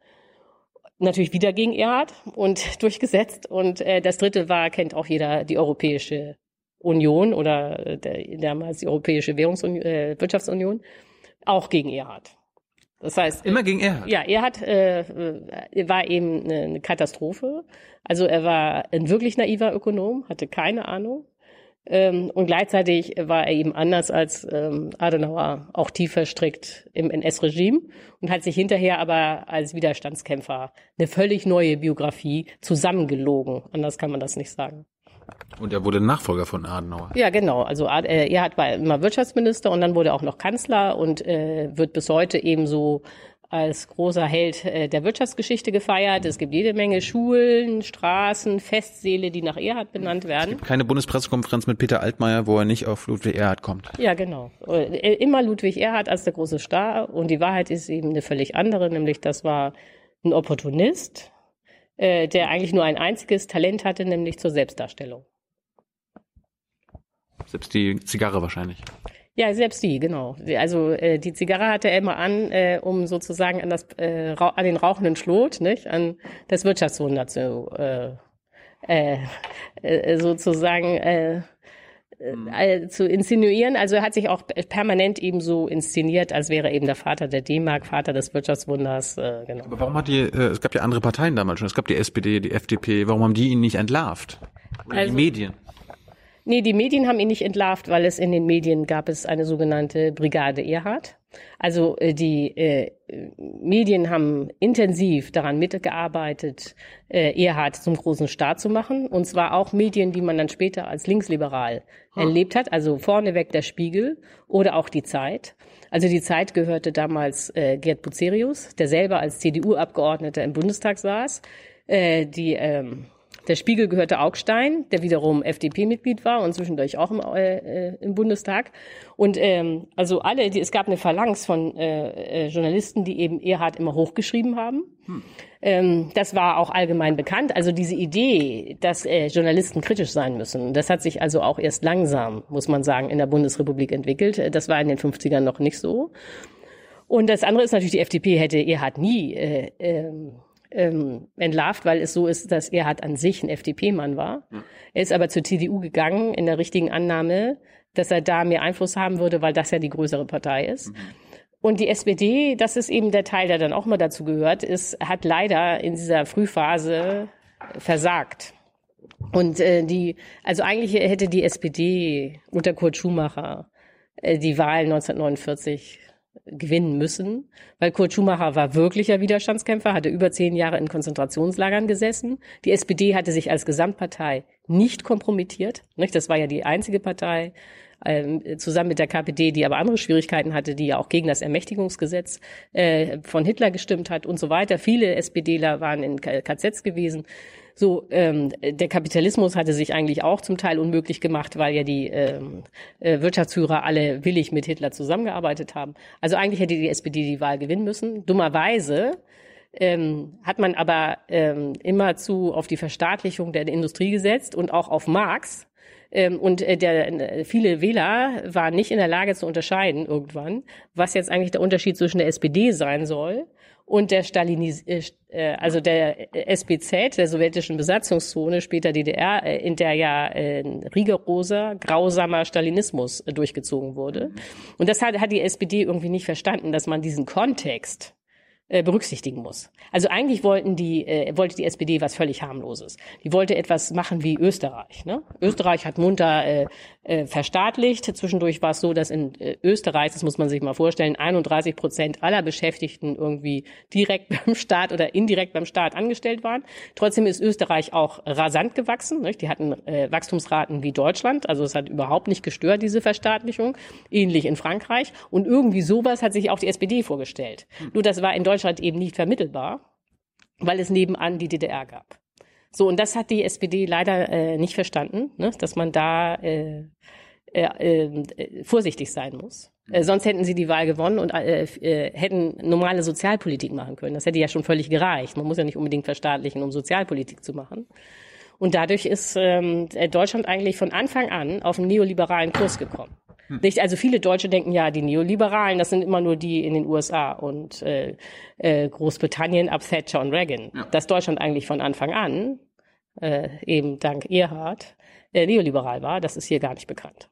Natürlich wieder gegen Erhard und durchgesetzt. Und äh, das dritte war, kennt auch jeder, die Europäische Union oder der, damals die Europäische Währungsunion, äh, Wirtschaftsunion, auch gegen Erhard. Das heißt, immer gegen Erhard. Ja, Erhard äh, war eben eine Katastrophe. Also er war ein wirklich naiver Ökonom, hatte keine Ahnung. Ähm, und gleichzeitig war er eben anders als ähm, Adenauer auch tief verstrickt im N S-Regime und hat sich hinterher aber als Widerstandskämpfer eine völlig neue Biografie zusammengelogen. Anders kann man das nicht sagen. Und er wurde Nachfolger von Adenauer. Ja, genau. Also äh, Erhard war immer Wirtschaftsminister und dann wurde er auch noch Kanzler und äh, wird bis heute ebenso als großer Held äh, der Wirtschaftsgeschichte gefeiert. Es gibt jede Menge Schulen, Straßen, Festsäle, die nach Erhard benannt werden. Es gibt keine Bundespressekonferenz mit Peter Altmaier, wo er nicht auf Ludwig Erhard kommt. Ja, genau. Äh, immer Ludwig Erhard als der große Star. Und die Wahrheit ist eben eine völlig andere, nämlich das war ein Opportunist, äh, der eigentlich nur ein einziges Talent hatte, nämlich zur Selbstdarstellung. Selbst die Zigarre wahrscheinlich. Ja, selbst die, genau. Also äh, die Zigarre hatte er immer an, äh, um sozusagen an, das, äh, an den rauchenden Schlot, nicht, an das Wirtschaftswunder zu äh, äh, äh, sozusagen äh, äh, zu insinuieren. Also er hat sich auch permanent eben so inszeniert, als wäre eben der Vater der D-Mark, Vater des Wirtschaftswunders. Äh, genau. Aber warum hat die? Äh, es gab ja andere Parteien damals schon. Es gab die S P D, die F D P. Warum haben die ihn nicht entlarvt? Oder also, die Medien? Nee, die Medien haben ihn nicht entlarvt, weil es in den Medien gab es eine sogenannte Brigade Erhard. Also die äh, Medien haben intensiv daran mitgearbeitet, äh, Erhard zum großen Star zu machen. Und zwar auch Medien, die man dann später als linksliberal ha. erlebt hat. Also vorneweg der Spiegel oder auch die Zeit. Also die Zeit gehörte damals äh, Gerd Bucerius, der selber als C D U-Abgeordneter im Bundestag saß. Äh, die... Ähm, Der Spiegel gehörte Augstein, der wiederum F D P-Mitglied war und zwischendurch auch im, äh, im Bundestag. Und ähm, also alle, die, es gab eine Phalanx von äh, äh, Journalisten, die eben Erhard immer hochgeschrieben haben. Hm. Ähm, das war auch allgemein bekannt. Also diese Idee, dass äh, Journalisten kritisch sein müssen, das hat sich also auch erst langsam, muss man sagen, in der Bundesrepublik entwickelt. Das war in den fünfzigern noch nicht so. Und das andere ist natürlich, die F D P hätte Erhard nie äh, ähm, Ähm, entlarvt, weil es so ist, dass Erhard an sich ein F D P-Mann war. Ja. Er ist aber zur C D U gegangen in der richtigen Annahme, dass er da mehr Einfluss haben würde, weil das ja die größere Partei ist. Mhm. Und die S P D, das ist eben der Teil, der dann auch mal dazu gehört, ist, hat leider in dieser Frühphase versagt. Und äh, die, also eigentlich hätte die S P D unter Kurt Schumacher äh, die Wahl neunzehnhundertneunundvierzig gewinnen müssen, weil Kurt Schumacher war wirklicher Widerstandskämpfer, hatte über zehn Jahre in Konzentrationslagern gesessen. Die S P D hatte sich als Gesamtpartei nicht kompromittiert. Das war ja die einzige Partei, zusammen mit der K P D, die aber andere Schwierigkeiten hatte, die ja auch gegen das Ermächtigungsgesetz von Hitler gestimmt hat und so weiter. Viele SPDler waren in K Zs gewesen. So, ähm, der Kapitalismus hatte sich eigentlich auch zum Teil unmöglich gemacht, weil ja die ähm, Wirtschaftsführer alle willig mit Hitler zusammengearbeitet haben. Also eigentlich hätte die S P D die Wahl gewinnen müssen. Dummerweise ähm, hat man aber ähm, immerzu auf die Verstaatlichung der Industrie gesetzt und auch auf Marx. Ähm, und äh, der, viele Wähler waren nicht in der Lage zu unterscheiden irgendwann, was jetzt eigentlich der Unterschied zwischen der S P D sein soll und der Stalinis, äh, also der S P Z, der sowjetischen Besatzungszone, später D D R, in der ja äh, rigoroser, grausamer Stalinismus äh, durchgezogen wurde. Und das hat, hat die S P D irgendwie nicht verstanden, dass man diesen Kontext äh, berücksichtigen muss. Also eigentlich wollten die, äh, wollte die S P D was völlig harmloses. Die wollte etwas machen wie Österreich, ne? Österreich hat munter äh, äh, verstaatlicht. Zwischendurch war es so, dass in äh, Österreich, das muss man sich mal vorstellen, einunddreißig Prozent aller Beschäftigten irgendwie direkt beim Staat oder indirekt beim Staat angestellt waren. Trotzdem ist Österreich auch rasant gewachsen, nicht? Die hatten äh, Wachstumsraten wie Deutschland. Also es hat überhaupt nicht gestört, diese Verstaatlichung. Ähnlich in Frankreich. Und irgendwie sowas hat sich auch die S P D vorgestellt. Hm. Nur das war in Deutschland eben nicht vermittelbar. weil es nebenan die D D R gab. So, und das hat die S P D leider äh, nicht verstanden, ne, dass man da äh, äh, äh, vorsichtig sein muss. Äh, sonst hätten sie die Wahl gewonnen und äh, äh, hätten normale Sozialpolitik machen können. Das hätte ja schon völlig gereicht. Man muss ja nicht unbedingt verstaatlichen, um Sozialpolitik zu machen. Und dadurch ist ähm, Deutschland eigentlich von Anfang an auf einen neoliberalen Kurs gekommen. Nicht, also viele Deutsche denken, ja, die Neoliberalen, das sind immer nur die in den U S A und äh, äh, Großbritannien ab Thatcher und Reagan. Ja. Dass Deutschland eigentlich von Anfang an, äh, eben dank Erhard, äh, neoliberal war, das ist hier gar nicht bekannt.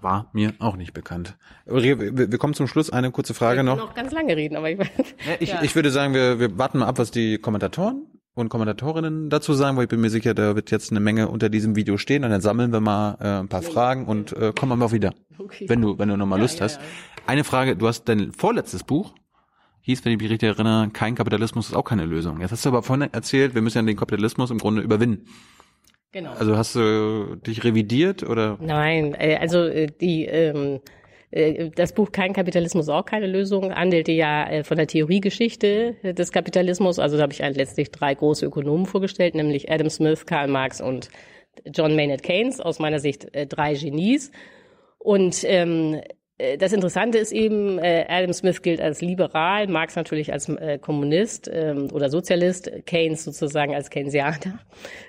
War mir auch nicht bekannt. Wir kommen zum Schluss. Eine kurze Frage noch. Ich kann noch ganz lange reden, aber ich weiß. Ja, ich, ja. ich würde sagen, wir, wir warten mal ab, was die Kommentatoren und Kommentatorinnen dazu sagen, weil ich bin mir sicher, da wird jetzt eine Menge unter diesem Video stehen und dann sammeln wir mal äh, ein paar ja. Fragen und äh, kommen wir mal wieder, okay. wenn du wenn du nochmal ja, Lust ja, hast. Ja. Eine Frage, du hast dein vorletztes Buch, hieß, wenn ich mich richtig erinnere, Kein Kapitalismus ist auch keine Lösung. Jetzt hast du aber vorhin erzählt, wir müssen ja den Kapitalismus im Grunde überwinden. Genau. Also hast du dich revidiert oder? Nein, also die... Ähm Das Buch Kein Kapitalismus, auch keine Lösung handelte ja von der Theoriegeschichte des Kapitalismus. Also da habe ich letztlich drei große Ökonomen vorgestellt, nämlich Adam Smith, Karl Marx und John Maynard Keynes. Aus meiner Sicht drei Genies. Und ähm, das Interessante ist eben, Adam Smith gilt als liberal, Marx natürlich als Kommunist oder Sozialist, Keynes sozusagen als Keynesianer.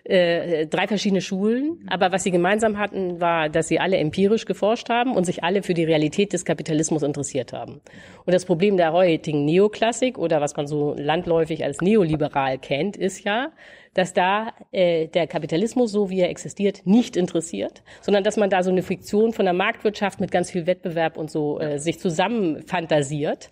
Drei verschiedene Schulen, aber was sie gemeinsam hatten, war, dass sie alle empirisch geforscht haben und sich alle für die Realität des Kapitalismus interessiert haben. Und das Problem der heutigen Neoklassik oder was man so landläufig als neoliberal kennt, ist ja, dass da äh, der Kapitalismus, so wie er existiert, nicht interessiert, sondern dass man da so eine Fiktion von der Marktwirtschaft mit ganz viel Wettbewerb und so äh, sich zusammenfantasiert,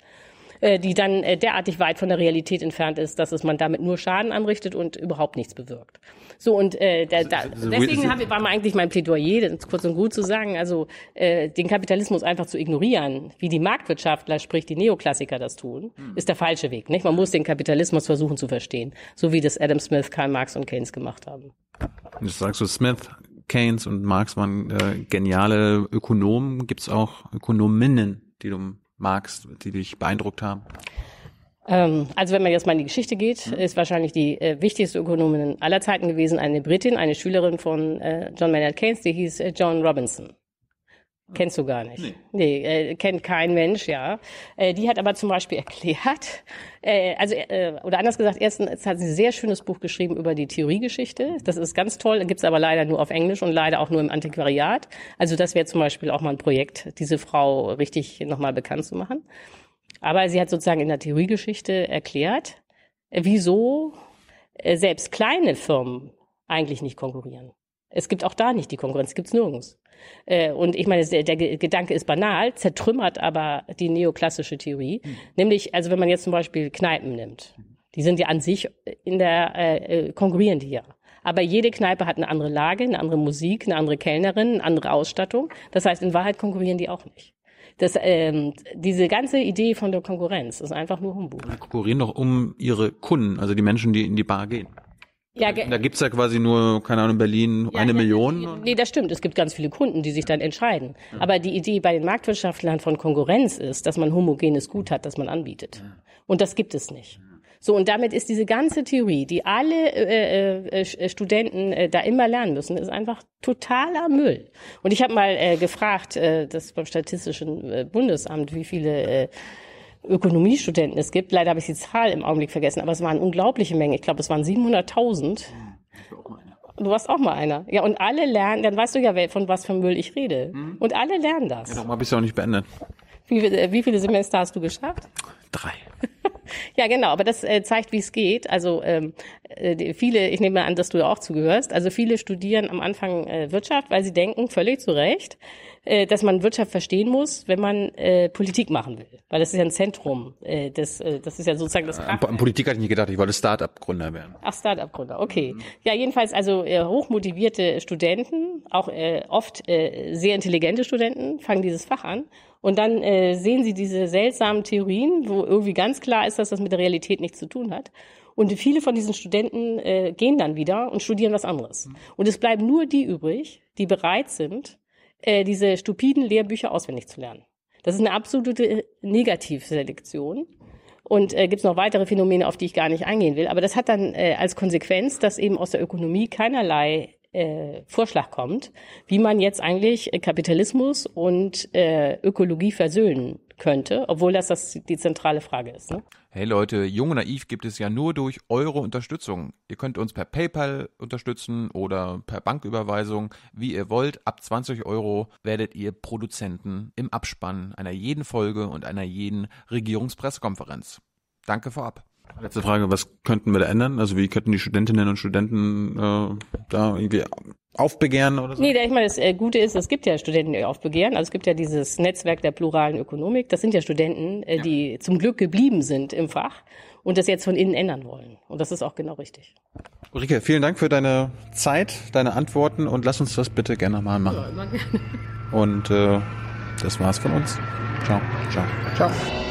äh, die dann äh, derartig weit von der Realität entfernt ist, dass es man damit nur Schaden anrichtet und überhaupt nichts bewirkt. So und äh, da, da, deswegen hab, war mal eigentlich mein Plädoyer, das kurz und gut zu sagen, also äh, den Kapitalismus einfach zu ignorieren, wie die Marktwirtschaftler, sprich die Neoklassiker das tun, ist der falsche Weg. Nicht? Man muss den Kapitalismus versuchen zu verstehen, so wie das Adam Smith, Karl Marx und Keynes gemacht haben. Und jetzt sagst du, Smith, Keynes und Marx waren äh, geniale Ökonomen. Gibt es auch Ökonominnen, die du magst, die dich beeindruckt haben? Also wenn man jetzt mal in die Geschichte geht, ist wahrscheinlich die äh, wichtigste Ökonomin aller Zeiten gewesen eine Britin, eine Schülerin von äh, John Maynard Keynes, die hieß äh, Joan Robinson. Kennst du gar nicht. Nee, nee äh, kennt kein Mensch, ja. Äh, die hat aber zum Beispiel erklärt, äh, also äh, oder anders gesagt, erstens hat sie ein sehr schönes Buch geschrieben über die Theoriegeschichte. Das ist ganz toll, gibt's aber leider nur auf Englisch und leider auch nur im Antiquariat. Also das wäre zum Beispiel auch mal ein Projekt, diese Frau richtig nochmal bekannt zu machen. Aber sie hat sozusagen in der Theoriegeschichte erklärt, wieso selbst kleine Firmen eigentlich nicht konkurrieren. Es gibt auch da nicht die Konkurrenz, gibt es nirgends. Und ich meine, der Gedanke ist banal, zertrümmert aber die neoklassische Theorie. Mhm. Nämlich, also wenn man jetzt zum Beispiel Kneipen nimmt, die sind ja an sich in der äh, konkurrieren die ja. Aber jede Kneipe hat eine andere Lage, eine andere Musik, eine andere Kellnerin, eine andere Ausstattung. Das heißt, in Wahrheit konkurrieren die auch nicht. Das, ähm, diese ganze Idee von der Konkurrenz ist einfach nur Humbug. Die konkurrieren doch um ihre Kunden, also die Menschen, die in die Bar gehen. Ja, ge da gibt's ja quasi nur, keine Ahnung, in Berlin ja, eine ja, Million. Nee, das stimmt. Es gibt ganz viele Kunden, die sich dann entscheiden. Ja. Aber die Idee bei den Marktwirtschaftlern von Konkurrenz ist, dass man homogenes Gut hat, das man anbietet. Ja. Und das gibt es nicht. Ja. So, und damit ist diese ganze Theorie, die alle äh, äh, Studenten äh, da immer lernen müssen, ist einfach totaler Müll. Und ich habe mal äh, gefragt, äh, das beim Statistischen äh, Bundesamt, wie viele äh, Ökonomiestudenten es gibt. Leider habe ich die Zahl im Augenblick vergessen, aber es waren unglaubliche Mengen. Ich glaube, es waren siebenhunderttausend. Du warst auch mal einer. Ja, und alle lernen, dann weißt du ja, von was für Müll ich rede. Hm? Und alle lernen das. Ja, darum habe ich es auch nicht beendet. Wie, wie viele Semester hast du geschafft? Drei. Ja, genau, aber das äh, zeigt, wie es geht. Also ähm, äh, viele, ich nehme an, dass du auch zugehörst, also viele studieren am Anfang äh, Wirtschaft, weil sie denken, völlig zu Recht, äh, dass man Wirtschaft verstehen muss, wenn man äh, Politik machen will. Weil das ist ja ein Zentrum, äh, das, äh, das ist ja sozusagen das... An, an Politik hatte ich nicht gedacht, ich wollte Start-up-Gründer werden. Ach, Start-up-Gründer, okay. Mhm. Ja, jedenfalls also äh, hochmotivierte Studenten, auch äh, oft äh, sehr intelligente Studenten, fangen dieses Fach an. Und dann äh, sehen sie diese seltsamen Theorien, wo irgendwie ganz klar ist, dass das mit der Realität nichts zu tun hat. Und viele von diesen Studenten äh, gehen dann wieder und studieren was anderes. Und es bleiben nur die übrig, die bereit sind, äh, diese stupiden Lehrbücher auswendig zu lernen. Das ist eine absolute Negativselektion. Und äh, gibt es noch weitere Phänomene, auf die ich gar nicht eingehen will. Aber das hat dann äh, als Konsequenz, dass eben aus der Ökonomie keinerlei äh, Vorschlag kommt, wie man jetzt eigentlich Kapitalismus und äh, Ökologie versöhnen könnte, obwohl das, das die zentrale Frage ist. Ne? Hey Leute, Jung und Naiv gibt es ja nur durch eure Unterstützung. Ihr könnt uns per PayPal unterstützen oder per Banküberweisung, wie ihr wollt. Ab zwanzig Euro werdet ihr Produzenten im Abspann einer jeden Folge und einer jeden Regierungspressekonferenz. Danke vorab. Letzte Frage, was könnten wir da ändern? Also wie könnten die Studentinnen und Studenten äh, da irgendwie aufbegehren oder so? Nee, ich meine, das Gute ist, es gibt ja Studenten, die aufbegehren. Also es gibt ja dieses Netzwerk der pluralen Ökonomik. Das sind ja Studenten, äh, die ja. zum Glück geblieben sind im Fach und das jetzt von innen ändern wollen. Und das ist auch genau richtig. Ulrike, vielen Dank für deine Zeit, deine Antworten und lass uns das bitte gerne nochmal machen. Ja, immer gerne. Und äh, das war's von uns. Ciao. Ciao. Ciao.